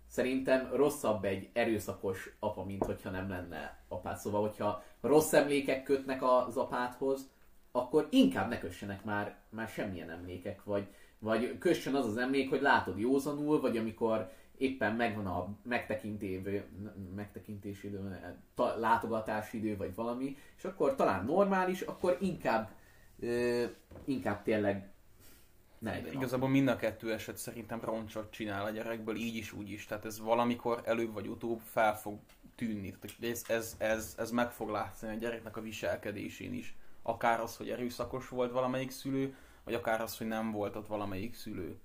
szerintem rosszabb egy erőszakos apa, mint hogyha nem lenne apád. Szóval, hogyha rossz emlékek kötnek az apádhoz, akkor inkább ne kössenek már semmilyen emlékek, vagy kössön az emlék, hogy látod józanul, vagy amikor éppen megvan a megtekintési idő, látogatási idő, vagy valami, és akkor talán normális, akkor inkább tényleg ne. Igazából mind a kettő eset szerintem roncsot csinál a gyerekből, így is, úgy is. Tehát ez valamikor előbb vagy utóbb fel fog tűnni. Ez meg fog látszani a gyereknek a viselkedésén is. Akár az, hogy erőszakos volt valamelyik szülő, vagy akár az, hogy nem volt ott valamelyik szülő.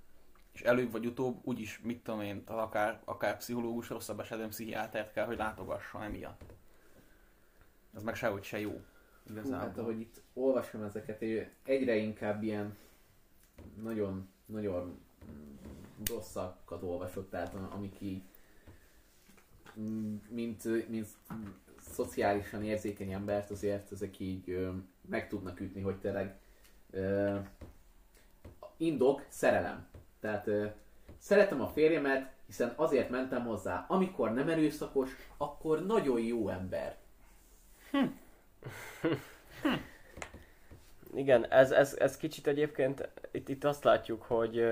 És előbb vagy utóbb, úgyis, mit tudom én, akár pszichológus, rosszabb esetben pszichiátert kell, hogy látogassa emiatt. Ez meg sehogy se jó. Igazából. Hát ahogy itt olvasom ezeket, egyre inkább ilyen nagyon, nagyon rosszakat olvasok, tehát amik így, mint szociálisan érzékeny embert azért ezek így meg tudnak ütni, hogy tényleg indok, szerelem. Tehát szeretem a férjemet, hiszen azért mentem hozzá. Amikor nem erőszakos, akkor nagyon jó ember. Igen, ez kicsit egyébként itt azt látjuk, hogy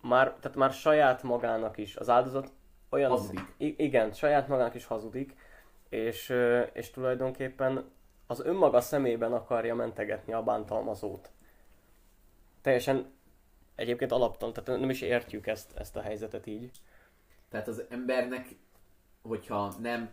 már saját magának is az áldozat olyan... Hazudik. Igen, saját magának is hazudik, és tulajdonképpen az önmaga szemében akarja mentegetni a bántalmazót. Teljesen egyébként alaptalan, tehát nem is értjük ezt a helyzetet így. Tehát az embernek, hogyha nem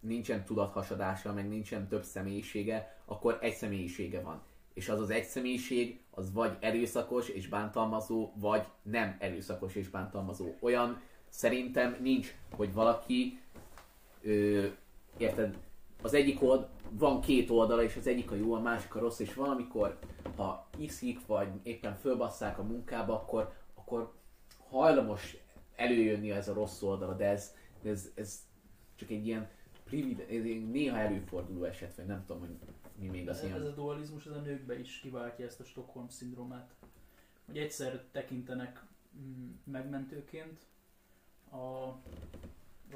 nincsen tudathasadása, meg nincsen több személyisége, akkor egy személyisége van. És az egy személyiség, az vagy erőszakos és bántalmazó, vagy nem erőszakos és bántalmazó. Olyan Szerintem nincs, hogy valaki, érted, az egyik oldal, van két oldala, és az egyik a jó, a másik a rossz, és valamikor, ha iszik, vagy éppen fölbasszák a munkába, akkor hajlamos előjönni ez a rossz oldala, de ez csak egy ilyen néha előforduló eset, vagy nem tudom, hogy mi még az ilyen. Ez a dualizmus, ez a nőkbe is kiváltja ezt a Stockholm szindrómát, hogy egyszer tekintenek megmentőként a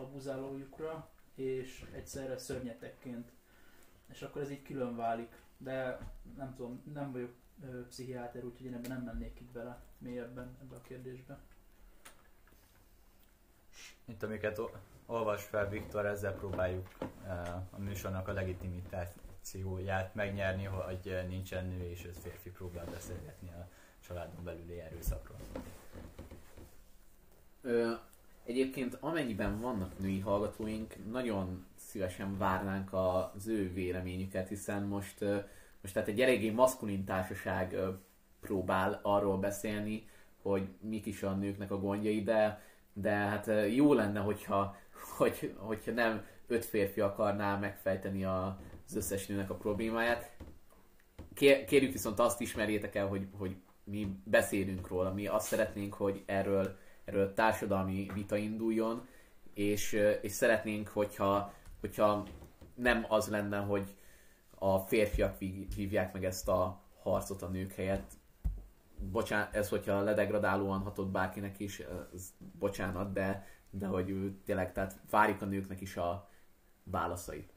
abuzálójukra, és egyszerre szörnyetekként. És akkor ez így külön válik. De nem tudom, nem vagyok pszichiáter, úgyhogy én ebben nem mennék itt bele mélyebben ebbe a kérdésbe. Itt amiket olvas fel, Viktor, ezzel próbáljuk a műsornak a legitimitációját megnyerni, hogy nincsen nő és ez férfi próbál beszélgetni a családon belüli erőszakról. Egyébként amennyiben vannak női hallgatóink, nagyon szívesen várnánk az ő véleményüket, hiszen most tehát egy eléggé maszkulin társaság próbál arról beszélni, hogy mik is a nőknek a gondjai, de hát jó lenne, hogyha nem 5 férfi akarná megfejteni az összes nőnek a problémáját. Kérjük viszont azt ismerjétek el, hogy mi beszélünk róla, mi azt szeretnénk, hogy erről társadalmi vita induljon, és szeretnénk, hogyha nem az lenne, hogy a férfiak vívják meg ezt a harcot a nők helyett. Bocsánat, ez hogyha ledegradálóan hatott bárkinek is, bocsánat, de hogy tényleg, tehát várjuk a nőknek is a válaszait.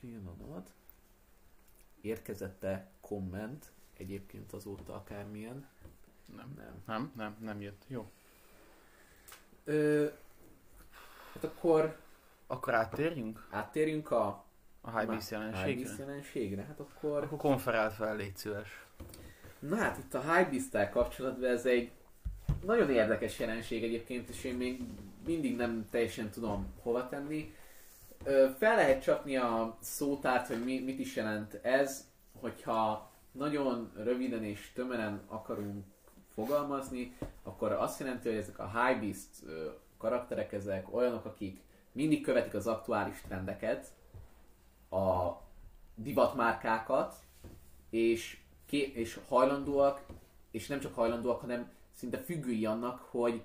Pillanat. Érkezett-e komment egyébként azóta akármilyen? Nem jött. Jó. Hát akkor áttérjünk a Highbeast jelenségre. Hát akkor konferált fel, légy szíves. Na hát itt a Highbeast-tel kapcsolatban ez egy nagyon érdekes jelenség egyébként, és én még mindig nem teljesen tudom hova tenni. Fel lehet csapni a szótárt, hogy mit is jelent ez, hogyha nagyon röviden és tömören akarunk fogalmazni, akkor azt jelenti, hogy ezek a Highbeast karakterek, ezek olyanok, akik mindig követik az aktuális trendeket, a divatmárkákat, és hajlandóak, és nem csak hajlandóak, hanem szinte függői annak, hogy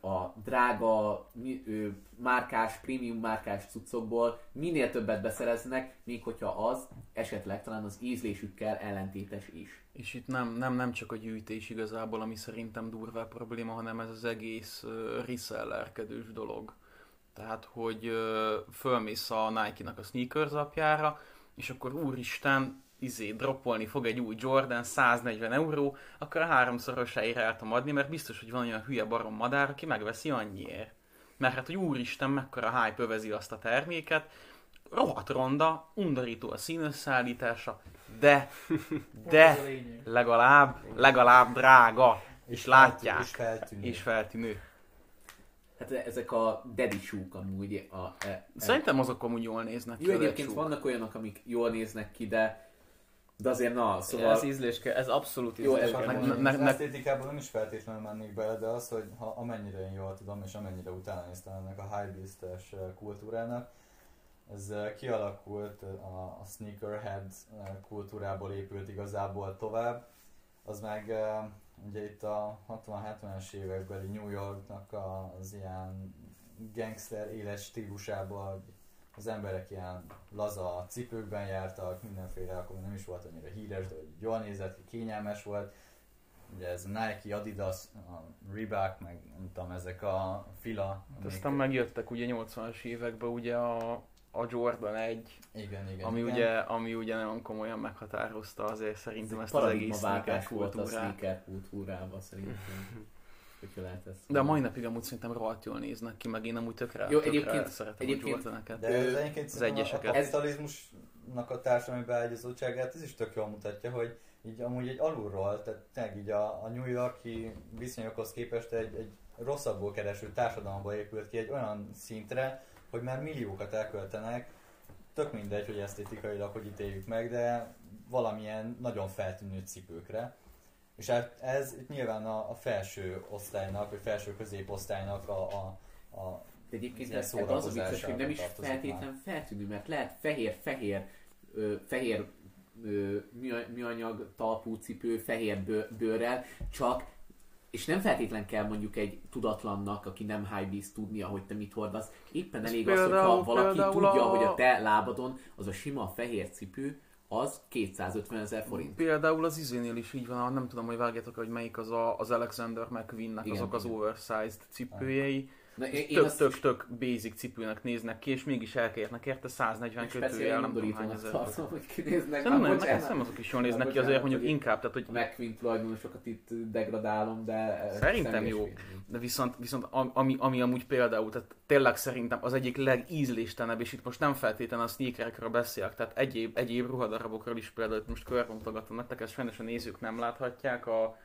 a drága márkás, prémium márkás cuccokból minél többet beszereznek, még hogyha az esetleg talán az ízlésükkel ellentétes is. És itt nem csak a gyűjtés igazából, ami szerintem durvá probléma, hanem ez az egész resellerkedős dolog. Tehát, hogy fölmész a Nike-nak a sneakers apjára, és akkor úristen, droppolni fog egy új Jordan, 140 €, akkor a 3-szorosáért el tudom adni, mert biztos, hogy van olyan hülye barom madár, aki megveszi annyiért. Mert hát, hogy úristen, mekkora hype övezi azt a terméket, rohadt ronda, undorító a színösszállítása, de legalább drága, és látják, és feltűnő. Hát ezek a daddy shoe-k amúgy. Szerintem azok amúgy jól néznek ki. Jó, egyébként vannak olyanok, amik jól néznek ki, de azért na, szóval... Ez ízlés kell, ez abszolút ízlés kell. Az esztétikából nem is feltétlenül mennék bele, de az, hogy amennyire én jól tudom, és amennyire utána néztem ennek a Highbeast-es kultúrának, ez kialakult a sneakerhead kultúrából épült igazából tovább. Az meg ugye itt a 60-70-es évekbeli New Yorknak az ilyen gangster éles stílusában az emberek ilyen laza cipőkben jártak, mindenféle, akkor nem is volt annyira híres, de jól nézett ki, kényelmes volt. Ugye ez a Nike, Adidas, a Reebok, meg nem tudom, ezek a Fila. Aztán megjöttek ugye 80-as években ugye a Jordan 1, igen. Ami ugye nagyon komolyan meghatározta azért szerintem ezt az egész sneaker kultúrát. A sneaker kultúrában szerintem. De a mai napig amúgy szerintem rohadt jól néznek ki, meg én amúgy tökre szeretem a Jordaneket. De ez egyeseket. A kapitalizmusnak a társadalmi beágyazottságát ez is tök jól mutatja, hogy így amúgy egy alulról, tehát így a New York-i viszonyokhoz képest egy rosszabbul kereső társadalomba épült ki egy olyan szintre, hogy már milliókat elköltenek tök mindegy, hogy esztétikailag hogy ítéljük meg, de valamilyen nagyon feltűnő cipőkre. És hát ez nyilván a felső osztálynak, vagy felső középosztálynak a egyébként ez az a vicces, hogy nem is feltétlen feltűnő, mert lehet fehér műanyag talpú cipő, fehér bőrrel, csak, és nem feltétlen kell mondjuk egy tudatlannak, aki nem high-beast tudnia, hogy te mit hordasz. Éppen elég az, hogyha valaki tudja, hogy a te lábadon az a sima fehér cipő, az 250 000 forint. Például az izénél is így van, nem tudom, hogy vágjátok, hogy melyik az az Alexander McQueen-nek azok az oversized cipőjei. Tök basic cipőnek néznek ki, és mégis elkérnek érte 140 kötőjel, nem tudom hány ezer. Nem azok is jól néznek ki, azért mondjuk inkább, tehát hogy... McQueen tulajdonosokat itt degradálom, de... Szerintem jó, de viszont ami amúgy például, tehát tényleg szerintem az egyik legízléstelenebb, és itt most nem feltétlenül a sneakerekről beszélek, tehát egyéb ruhadarabokról is például, itt most körmutogatom nektek, ezt sajnos a nézők nem láthatják, a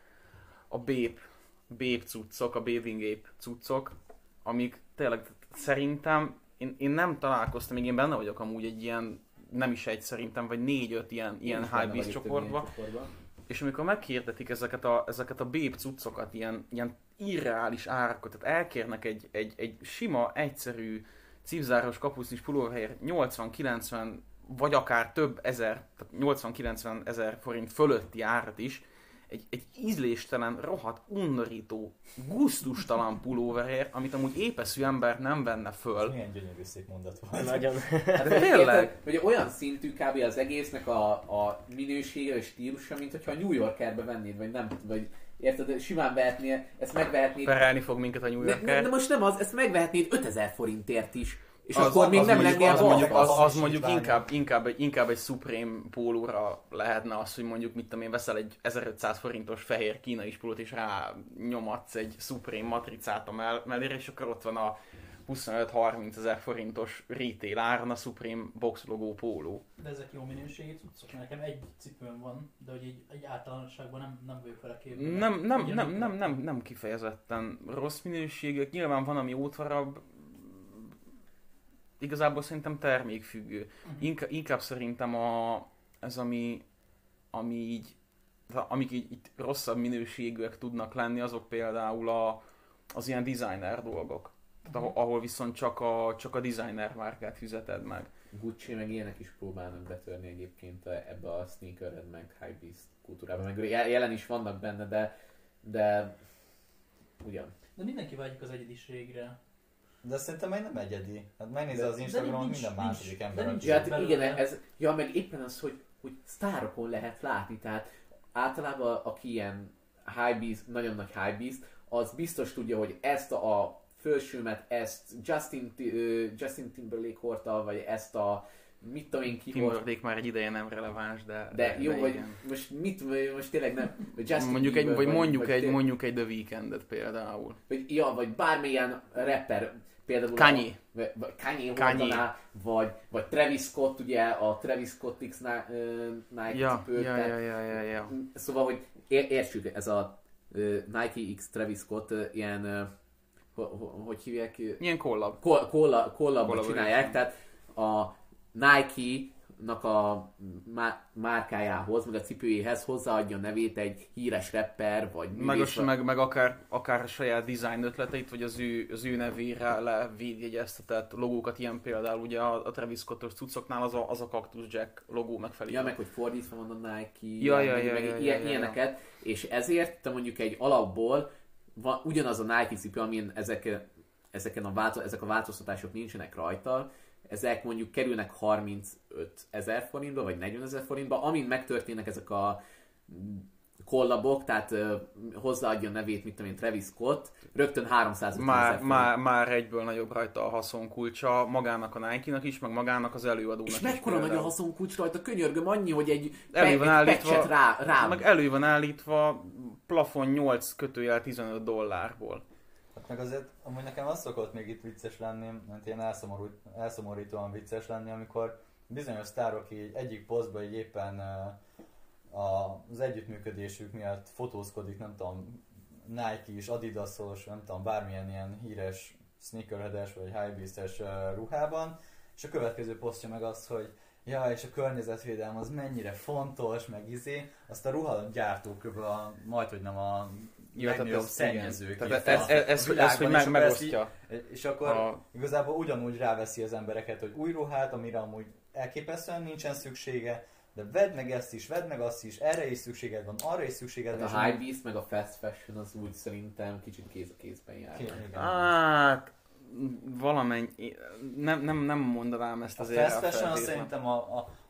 Bape cuccok, a Bathing Ape cuccok, amik tényleg szerintem, én nem találkoztam, még én benne vagyok amúgy egy ilyen, nem is egy szerintem, vagy 4-5 ilyen high-beast csoportba. És amikor meghirdetik ezeket a Bape cuccokat, ilyen irreális árakat, tehát elkérnek egy sima, egyszerű cipzáros kapusznis pulóverhelyért 80-90 vagy akár több ezer, tehát 80-90 ezer forint fölötti árat is, egy ízléstelen, rohadt, undorító, gusztustalan pulóverért, amit amúgy épeszű ember nem venne föl. Ez milyen gyönyörű szép mondat volt. Nagyon. Hát tényleg. Hogy olyan szintű kb. Az egésznek a minősége és stílusa, mint hogyha a New Yorkerbe vennéd, vagy nem, vagy érted, simán vehetnél, ezt megvehetnéd. Perelni fog minket a New Yorker. De most nem az, ezt megvehetnéd 5000 forintért is. És az, akkor még az nem lennél az mondjuk inkább egy Supreme pólóra lehetne az, hogy mondjuk mit tudom én, veszel egy 1500 forintos fehér kínai pólót és rá nyomadsz egy Supreme matricát a mellére, és akkor ott van a 25-30 000 forintos retail áron a Supreme box logó póló. De ezek jó minőségű cuccok, mert nekem egy cipőm van, de hogy egy általánosságban nem vagyok vele képben. Nem kifejezetten rossz minőségek, nyilván van ami ótvarabb, igazából szerintem termékfüggő. Inkább szerintem ez, ami így, amik így rosszabb minőségűek tudnak lenni, azok például az ilyen designer dolgok. Tehát ahol viszont csak a designer márkát fizeted meg. Gucci meg ilyenek is próbálnak betörni egyébként ebbe a sneakerhead meg high-beast kultúrába. Meg jelen is vannak benne, de ugyan. De mindenki vágyik az egyediségre. De szerintem meg nem egyedi. Hát megnézze az Instagramon, minden második ember. Igen, meg éppen az, hogy sztárokon lehet látni. Tehát általában aki ilyen high-beast, nagyon nagy high-beast, az biztos tudja, hogy ezt a fölsőmet, ezt Justin Timberlake hordta, vagy ezt a mit tudom én ki Timberlake már egy ideje nem releváns, de jó, hogy most tényleg nem Justin mondjuk Bieber, mondjuk egy The Weekendet például. Vagy bármilyen rapper, például Kanye. Vagy Travis Scott, ugye a Travis Scott X Nike cipőt. Ja. Szóval, hogy értsük, ez a Nike X Travis Scott ilyen, hogy hívják? Ilyen collabot csinálják, tehát a Nike-nak a márkájához, meg a cipőjéhez hozzáadja a nevét egy híres rapper, vagy művész. Meg akár a saját design ötleteit, vagy az ő nevére védjegyeztetett logókat, ilyen például ugye a Travis Scott-os cuccoknál az a Cactus Jack logó megfelelő. Ja, meg hogy fordítva van a Nike, ilyeneket, és ezért te mondjuk egy alapból van ugyanaz a Nike cipő, amin ezek a változtatások nincsenek rajta, ezek mondjuk kerülnek 35 000 forintba, vagy 40 000 forintba, amint megtörténnek ezek a kollabok, tehát hozzáadja a nevét, mit tudom én, Travis Scott, rögtön 350 000 forint. Már egyből nagyobb rajta a haszonkulcsa magának a Nike-nak is, meg magának az előadónak is. És mekkora nagy a haszonkulcs rajta, könyörgöm, annyi, hogy egy patchet rá. Meg elő van állítva plafon 8-15 dollárból. Meg azért, amúgy nekem az szokott még itt vicces lenni, mert ilyen elszomorítóan vicces lenni, amikor bizonyos sztárok így egyik posztban így éppen az együttműködésük miatt fotózkodik, nem tudom, Nike és Adidasos, nem tudom, bármilyen ilyen híres sneakerhead-es vagy high-beast-es ruhában, És a következő posztja meg az, hogy ja, és a környezetvédelem az mennyire fontos, meg izé, azt a ruhagyártók majdhogy nem a legnagyobb szennyezők. Ez hogy megosztja. És akkor igazából ugyanúgy ráveszi az embereket, hogy új ruhát, amire amúgy elképesztően nincsen szüksége, de vedd meg ezt is, vedd meg azt is, erre is szükséged van, arra is szükséged van. A high beast meg a fast fashion az úgy szerintem kicsit kéz a kézben jár. Hát valamennyi, nem mondanám ezt azért. A fast fashion az szerintem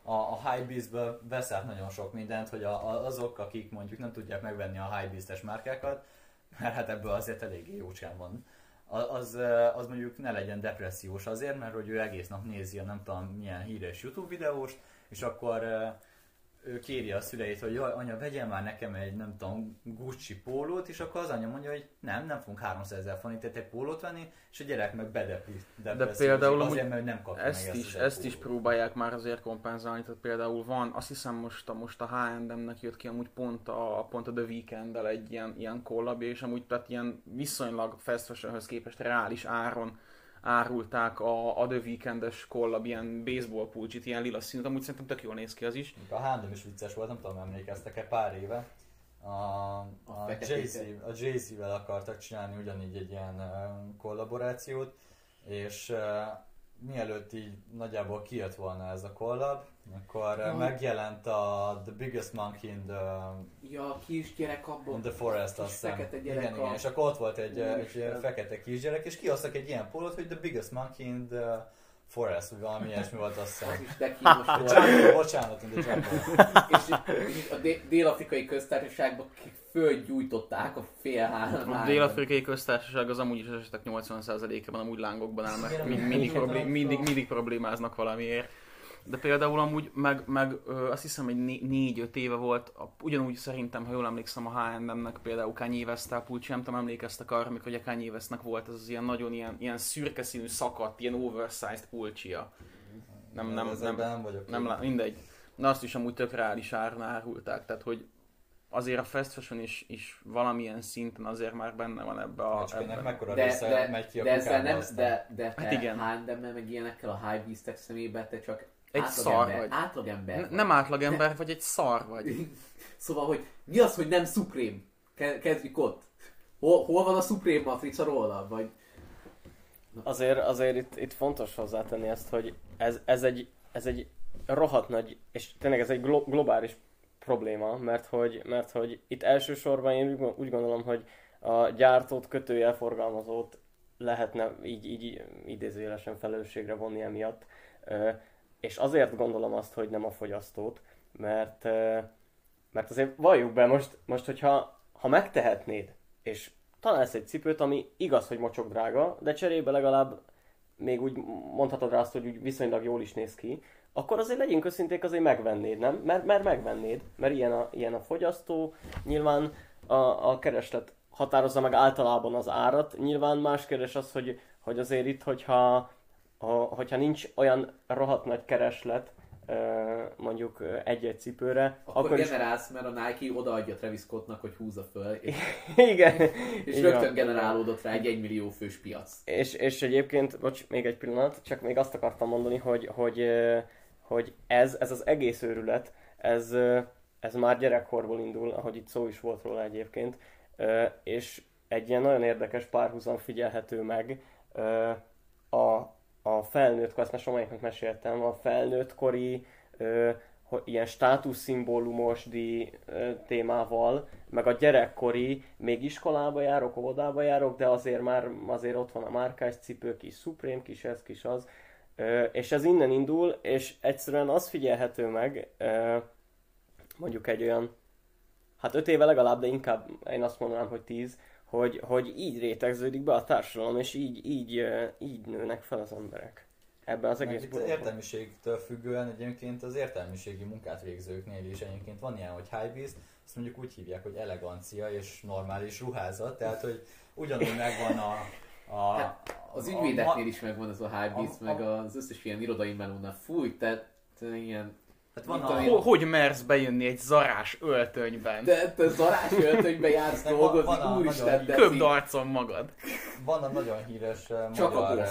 a high beastből vesz át nagyon sok mindent, hogy azok, akik mondjuk nem tudják megvenni a high beastes márkákat, mert hát ebből azért eléggé jócsán van. Az mondjuk ne legyen depressziós azért, mert hogy ő egész nap nézi a nem tudom milyen híres YouTube videóst, és akkor ő kéri a szüleit, hogy jaj, anya, vegyél már nekem egy, nem tudom, Gucci pólót, és akkor az anya mondja, hogy nem fogunk 300 000 forintért egy pólót venni, és a gyerek meg bedepli. De például azért, mert nem kapja ezt meg ezt is próbálják már azért kompenzálni, tehát például van, azt hiszem most a H&M-nek jött ki amúgy pont a The Weekenddel egy ilyen collab, és amúgy tehát ilyen viszonylag fast fashionhöz képest reális áron árulták a The Weekendes collab, ilyen baseball pulcsit, ilyen lila színűt, amúgy szerintem tök jól néz ki az is. A H&M is vicces volt, nem tudom, emlékeztek-e, pár éve a Jay-Z-vel akartak csinálni ugyanígy egy ilyen kollaborációt, és mielőtt így nagyjából kijött volna ez a collab, akkor megjelent a The Biggest Monkey in the... Ja, kisgyerek abban. In the Forest, azt hiszem. Igen, és akkor ott volt egy fekete kisgyerek, és kihoztak egy ilyen pólót, hogy The Biggest Monkey in the Forest, vagy valami ilyesmi volt, azt hiszem. Az is de kínos volt. Bocsánat, in the jungle. És a dél-afrikai köztársaságban fölgyújtották a félháron. A dél-afrikai köztársaság az amúgy is az esetek 80%-ban amúgy lángokban áll, mert mindig problémáznak valamiért. De például amúgy, meg azt hiszem, hogy 4-5 éve volt, ugyanúgy szerintem, ha jól emlékszem, a H&M-nek például Kanye West-tel pulcsi, nem tudom, emlékeztek arra, amikor a Kanye West-nek volt ez az ilyen nagyon ilyen szürke színű szakadt, ilyen oversized pulcsia. Nem, mindegy. De azt is amúgy tök reális áron árulták, tehát hogy azért a fast fashion is valamilyen szinten azért már benne van ebbe a... De H&M-mel meg ilyenekkel a high beast-ek szemébe, te csak egy átlagember vagy. Nem átlagember, ne. Vagy egy szar vagy. Szóval, hogy mi az, hogy nem Supreme? Kezdjük ott. Hol van a Supreme matrica róla? Vagy... Azért itt fontos hozzátenni ezt, hogy ez egy rohadt nagy, és tényleg ez egy globális probléma, mert hogy itt elsősorban én úgy gondolom, hogy a gyártót, kötőjel forgalmazót lehetne így idézőjelesen felelősségre vonni emiatt. És azért gondolom azt, hogy nem a fogyasztót, mert azért valljuk be, most hogyha megtehetnéd, és találsz egy cipőt, ami igaz, hogy mocsok drága, de cserébe legalább még úgy mondhatod rá azt, hogy úgy viszonylag jól is néz ki, akkor azért legyünk őszinték, azért megvennéd, nem? Mert megvennéd, mert ilyen a fogyasztó, nyilván a kereslet határozza meg általában az árat, nyilván más kérdés az, hogy azért itt, hogyha nincs olyan rohadt nagy kereslet, mondjuk egy-egy cipőre, akkor generálsz, mert a Nike odaadja Travis Scottnak, hogy húzza föl. És igen. És igen. Rögtön generálódott rá egy 1 millió fős piac. És egyébként, bocs, még egy pillanat, csak még azt akartam mondani, hogy ez az egész őrület, ez már gyerekkorból indul, ahogy itt szó is volt róla egyébként, és egy ilyen nagyon érdekes párhuzam figyelhető meg a felnőttkor, ezt már somáiknak meséltem, a felnőttkori ilyen státuszszimbólumos díj témával, meg a gyerekkori, még iskolába járok, óvodába járok, de azért ott van a márkás cipő, kis Supreme, kis ez, kis az. És ez innen indul, és egyszerűen az figyelhető meg, mondjuk egy olyan, hát 5 éve legalább, de inkább én azt mondanám, hogy 10, hogy így rétegződik be a társadalom, és így nőnek fel az emberek ebben az egész borban. Az értelmiségtől függően egyébként az értelmiségi munkát végzőknél is egyébként van ilyen, hogy high beast, azt mondjuk úgy hívják, hogy elegancia és normális ruházat, tehát hogy ugyanúgy megvan az ügyvédeknél is megvan az a high beast, meg az összes ilyen irodai melónál. Fúj, te ilyen... Hát van hogy mersz bejönni egy zarás öltönyben? Te zarás öltönyben jársz dolgozni, úristen, de köbd arcon magad! Van a nagyon híres magyar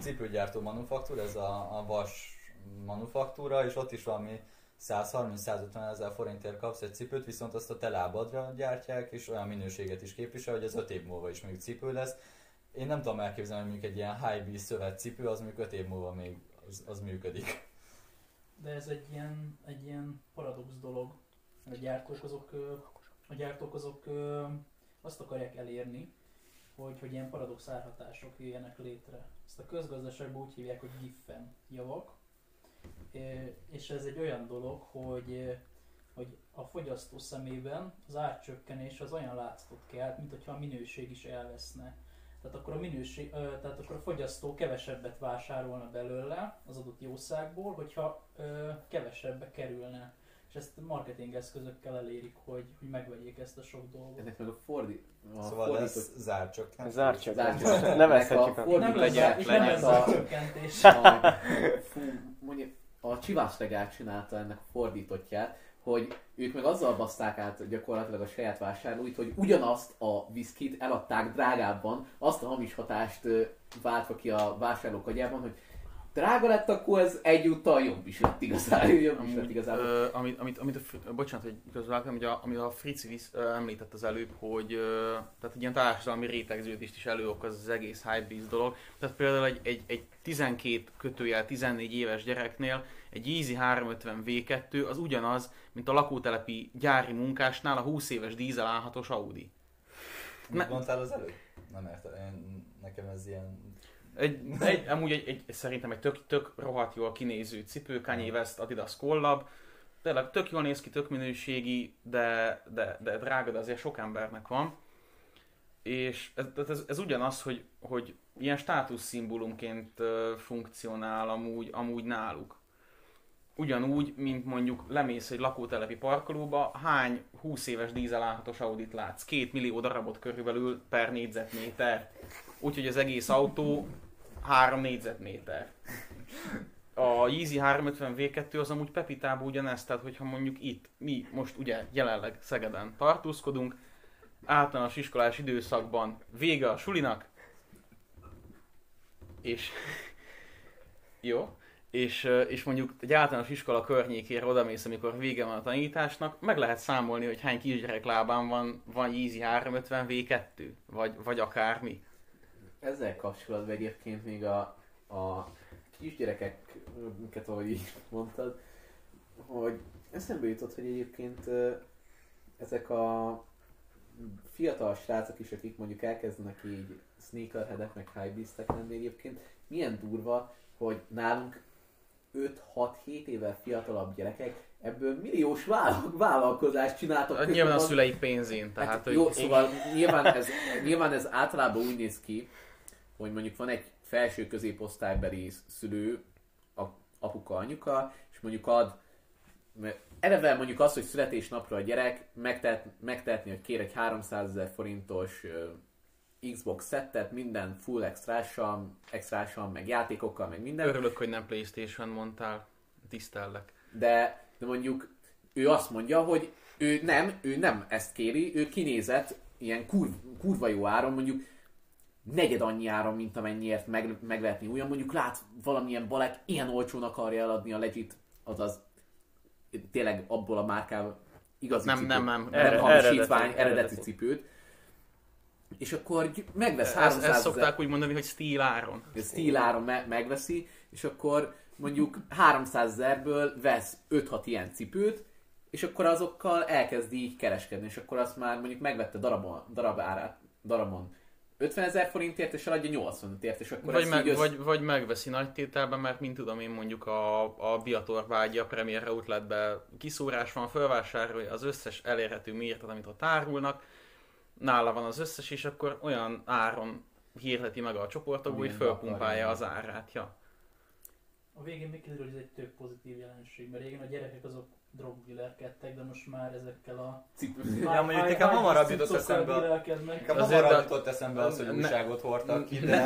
cipőgyártó manufaktúra, ez a VAS manufaktúra, és ott is valami 130-150 ezer forintért kapsz egy cipőt, viszont azt a te lábadra gyártják, és olyan minőséget is képvisel, hogy ez 5 év múlva is még cipő lesz. Én nem tudom elképzelni, hogy egy ilyen high-b szövet cipő, az még 5 év múlva még az működik. De ez egy ilyen paradox dolog. A gyártók azok azt akarják elérni, hogy ilyen paradox árhatások jöjjenek létre. Ezt a közgazdaságban úgy hívják, hogy Giffen javak. És ez egy olyan dolog, hogy a fogyasztó szemében az árcsökkenés az olyan látszatot kelt, mint hogyha a minőség is elveszne. Tehát akkor a fogyasztó kevesebbet vásárolna belőle az adott jószágból, hogyha kevesebbe kerülne. És ezt marketing eszközökkel elérik, hogy megvegyék ezt a sok dolgot. Ennek meg a fordított zárcsökkentés. Nevezhetjük. Nem lesz zárcsökkentés. A Csivás-Legár csinálta ennek a fordítottját, hogy ők meg azzal baszták át gyakorlatilag a saját vásárlóit, hogy ugyanazt a viszkit eladták drágábban, azt a hamis hatást váltva ki a vásárlók agyában, hogy drága lett, akkor ez egyúttal jobb is lett igazán, amit a Frici említett az előbb, hogy tehát egy ilyen társadalmi rétegződést is előokoz az egész hype-biz dolog. Tehát például egy 12-14 éves gyereknél egy Yeezy 350 V2 az ugyanaz, mint a lakótelepi gyári munkásnál a 20 éves dízel A6-os Audi. Mit mondtál az előbb? Nem értem, nekem ez ilyen... Szerintem egy tök rohadt jól kinéző cipő, Kanye West, Adidas collab. Tényleg tök jól néz ki, tök minőségi, de drága, de azért sok embernek van. És ez ugyanaz, hogy ilyen státuszszimbólumként funkcionál amúgy náluk. Ugyanúgy, mint mondjuk lemész egy lakótelepi parkolóba, hány 20 éves dízel A6-os Audit látsz? 2 millió darabot körülbelül per négyzetméter. Úgyhogy az egész autó 3 négyzetméter. A Yeezy 350 V2 az amúgy Pepitában ugyanez, tehát hogyha mondjuk itt, mi most ugye jelenleg Szegeden tartózkodunk, általános iskolás időszakban vége a sulinak, és jó, és mondjuk egy általános iskola környékére odamész, amikor vége van a tanításnak, meg lehet számolni, hogy hány kisgyerek lábán van Yeezy 350 V2, vagy akármi. Ezzel kapcsolatban egyébként még a kisgyerekeket, ahogy így mondtad, hogy eszembe jutott, hogy egyébként ezek a fiatal srácok is, akik mondjuk elkezdenek így sneakerheadek, meg highbeastek lenni egyébként, milyen durva, hogy nálunk 5-6-7 évvel fiatalabb gyerekek ebből milliós vállalkozást csináltak. Nyilván a szülei pénzén. Tehát, hát, jó, szóval nyilván ez általában úgy néz ki, hogy mondjuk van egy felső középosztálybeli szülő, apuka, anyuka, és mondjuk eleve mondjuk az, hogy születésnapra a gyerek megtehetni, hogy kér egy 300 000 forintos Xbox szettet, minden full extrással, meg játékokkal, meg minden. Örülök, hogy nem PlayStation mondtál, tisztellek. De mondjuk ő azt mondja, hogy ő nem ezt kéri, ő kinézett ilyen kurva jó áron, mondjuk negyed annyi áron, mint amennyiért megvehetni újra, mondjuk lát valamilyen balek, ilyen olcsón akarja eladni a legit, azaz tényleg abból a márkával igazi cipőt, nem hamisítvány, eredeti cipőt. És akkor megvesz 300 000... Ezt szokták úgy mondani, hogy stíláron. Stíláron megveszi, és akkor mondjuk 300 000-ből vesz 5-6 ilyen cipőt, és akkor azokkal elkezdi így kereskedni, és akkor azt már mondjuk megvette darabon 50 000 forintért, és eladja 85-ért, és akkor vagy megveszi nagy tételben, mert mint tudom én mondjuk a Biator vágya Premier Outletbe kiszúrás van, fölvásárolja az összes elérhető mértet, amit ott árulnak, nála van az összes, és akkor olyan áron hirdeti meg a csoportokból, hogy fölpumpálja az árát. Ja. A végén még kiderül, hogy ez egy tök pozitív jelenség, mert régen a gyerekek azok drogdílerkedtek, de most már ezekkel a... Ja, mondjuk nekem hamarabb jutott eszembe az, hogy újságot hordtak ki, de...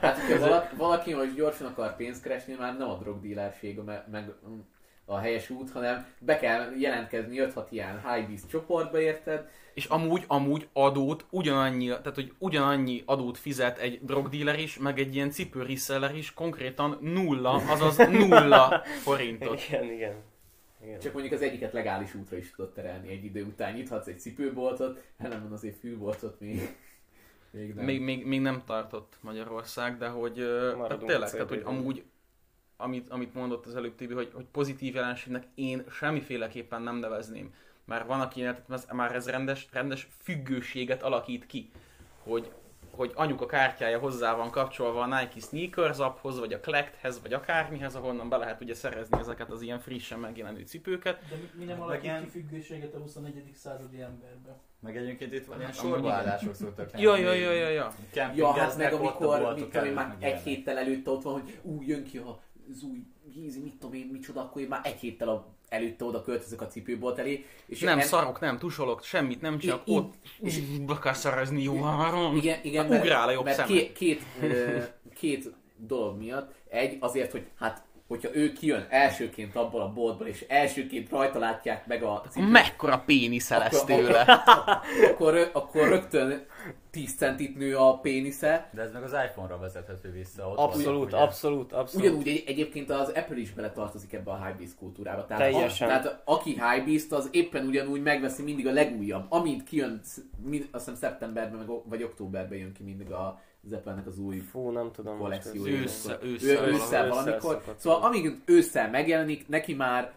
Hát, hogyha valaki most gyorsan akar pénzt keresni, már nem a drogdílerség, meg a helyes út, hanem be kell jelentkezni 5-6 ilyen high-beast csoportba, érted? És amúgy adót ugyanannyi, tehát hogy ugyanannyi adót fizet egy drogdíler is, meg egy ilyen cipőriszeller is, konkrétan nulla, azaz nulla forintot. Igen. Csak mondjuk az egyiket legális útra is tudod terelni egy idő után. Nyithatsz egy cipőboltot, ellenben azért fülboltot még nem tartott Magyarország, de hogy tehát tényleg, tehát hogy amúgy amit mondott az előbb Tibi, hogy pozitív jelenségnek én semmiféleképpen nem nevezném. Már van, aki már ez rendes függőséget alakít ki, hogy anyuka kártyája hozzá van kapcsolva a Nike Sneakers apphoz, vagy a Klekthez, vagy akármihez, ahonnan be lehet ugye szerezni ezeket az ilyen frissen megjelenő cipőket. De mi nem alakít ki függőséget a 21. századi emberbe? Meg egyébként itt van ilyen sorbaállások szoktak lenni. Ja, hát meg amikor már egy héttel előtte ott van, hogy jön ki az új Yeezy, mit tudom én, micsoda, akkor én már egy héttel előtte oda költözök a cipőbolt elé. És nem szarok, nem tusolok, semmit nem csak ott akár szarazni jó három. Igen, hát ugrál a jobb szemem. Két dolog miatt. Egy azért, hogy hogyha ő kijön elsőként abból a boltból, és elsőként rajta látják meg a cipőt. Mekkora pénisze lesz tőle. Akkor rögtön 10 centit nő a pénisze. De ez meg az iPhone-ra vezethető vissza. Ott abszolút. Ugyanúgy egyébként az Apple is beletartozik ebbe a high-beast kultúrába. Tehát aki high-beast, az éppen ugyanúgy megveszi mindig a legújabb. Amint kijön, azt hiszem szeptemberben vagy októberben jön ki mindig az Apple-nek az új kollekciója. Ősszel valamikor. Szóval amíg ősszel megjelenik, neki már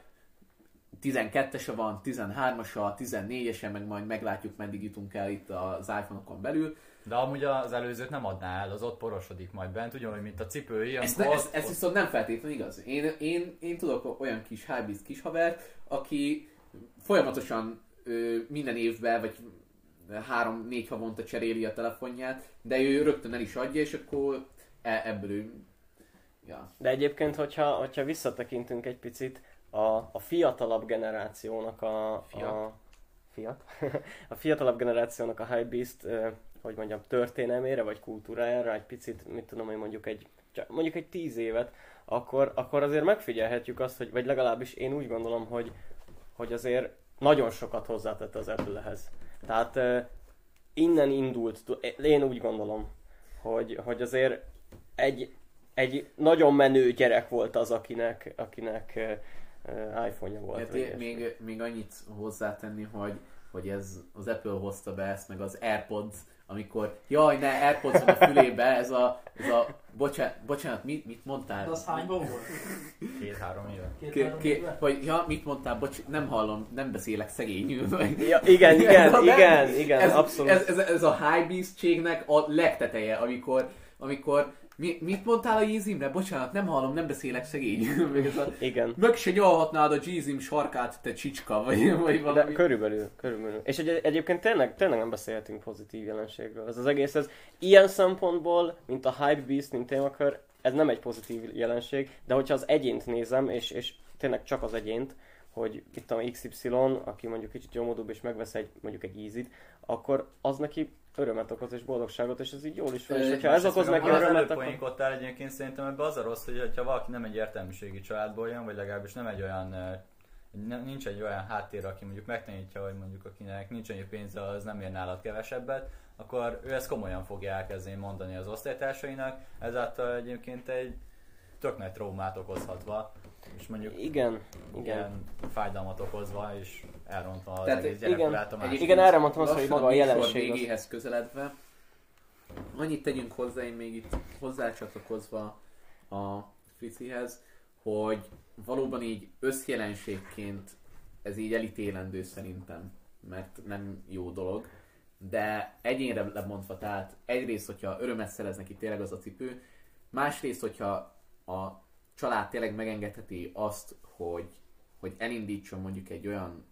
12-ese van, 13-asa, 14-ese, meg majd meglátjuk, meddig jutunk el itt az iPhone-okon belül. De amúgy az előzőt nem adná el, az ott porosodik majd bent, ugyanúgy, mint a cipői. Ez viszont nem feltétlenül igaz. Én tudok olyan kis high-beast kishavert, aki folyamatosan minden évben, vagy 3-4 havonta cseréli a telefonját, de ő rögtön el is adja, és akkor ebből ő... Ja. De egyébként, hogyha visszatekintünk egy picit, a fiatalabb generációnak a fiatalabb generációnak a high-beast, hogy mondjam, történelmére vagy kultúrájára egy picit, mit tudom én, mondjuk egy 10 évet, akkor azért megfigyelhetjük azt, hogy, vagy legalábbis én úgy gondolom, hogy azért nagyon sokat hozzátett az Apple-hez. Tehát innen indult, én úgy gondolom, hogy azért egy nagyon menő gyerek volt az, akinek iPhone-ja volt. Hát én még annyit hozzátenni, hogy ez az Apple hozta be ezt, meg az AirPods, amikor AirPods van a fülébe, ez a bocsánat, mit mondtál? De az hányban volt? 2-3 éve. Mit mondtál? Nem hallom, nem beszélek szegényül. Igen, abszolút. Ez a high-beast-ségnek a legteteje, amikor mit mondtál a Yeezymre? Bocsánat, nem hallom, nem beszélek szegényül. Igen. Meg se nyalhatnád a Yeezym sarkát, te csicska, vagy valami. De körülbelül. És egyébként tényleg nem beszélhetünk pozitív jelenségről. Ez az egész, ez ilyen szempontból, mint a hypebeast, mint témakör, ez nem egy pozitív jelenség, de hogyha az egyént nézem, és tényleg csak az egyént, hogy itt a XY, aki mondjuk kicsit jómódúbb és megvesz egy Yeezyt, akkor az neki örömet okoz és boldogságot, és ez így jól is van, és hogyha ez okoz neki örömet, akkor... Az egyébként szerintem ebben az a rossz, hogy ha valaki nem egy értelmiségi családból jön, vagy legalábbis nem egy olyan, nincs egy olyan háttér, aki mondjuk megtanítja, hogy mondjuk akinek nincs annyi pénze, az nem ér nálad kevesebbet, akkor ő ezt komolyan fogja elkezdeni mondani az osztálytársainak, ezáltal egyébként egy tök nagy traumát okozhatva, és mondjuk igen. Fájdalmat okozva, és elrontva az egész gyerekkorát a másik. Igen, erre mondtam azt, hogy maga a jelenség. A végéhez közeledve, annyit tegyünk hozzá, én még itt hozzácsatlakozva a Fricihez, hogy valóban így összjelenségként ez így elítélendő szerintem, mert nem jó dolog, de egyénre lemondva, tehát egyrészt, hogyha örömet szerez neki tényleg az a cipő, másrészt, hogyha a család tényleg megengedheti azt, hogy elindítson mondjuk egy olyan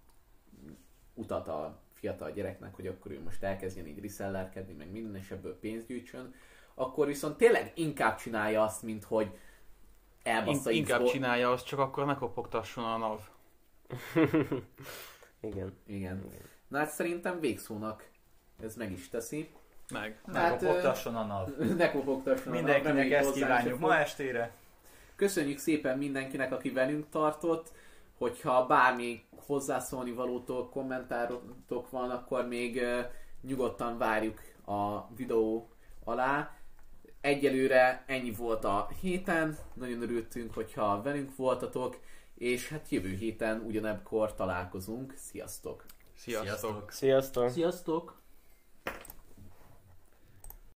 utat a fiatal gyereknek, hogy akkor ő most elkezdjen így riszellárkedni, meg minden, és ebből pénzt gyűjtsön, akkor viszont tényleg inkább csinálja azt, mint hogy elbassza így. Inkább csinálja azt, csak akkor ne kopogtasson a NAV. Igen. Na hát szerintem végszónak ez meg is teszi. Ne kopogtasson a NAV. Mindenkinek ezt kívánjuk ma estére. Köszönjük szépen mindenkinek, aki velünk tartott. hogyha bármi hozzászólni valótól, kommentárotok van, akkor még nyugodtan várjuk a videó alá. Egyelőre ennyi volt a héten, nagyon örültünk, hogyha velünk voltatok, és hát jövő héten ugyanebbkor találkozunk. Sziasztok! Sziasztok! Sziasztok! Sziasztok! Sziasztok.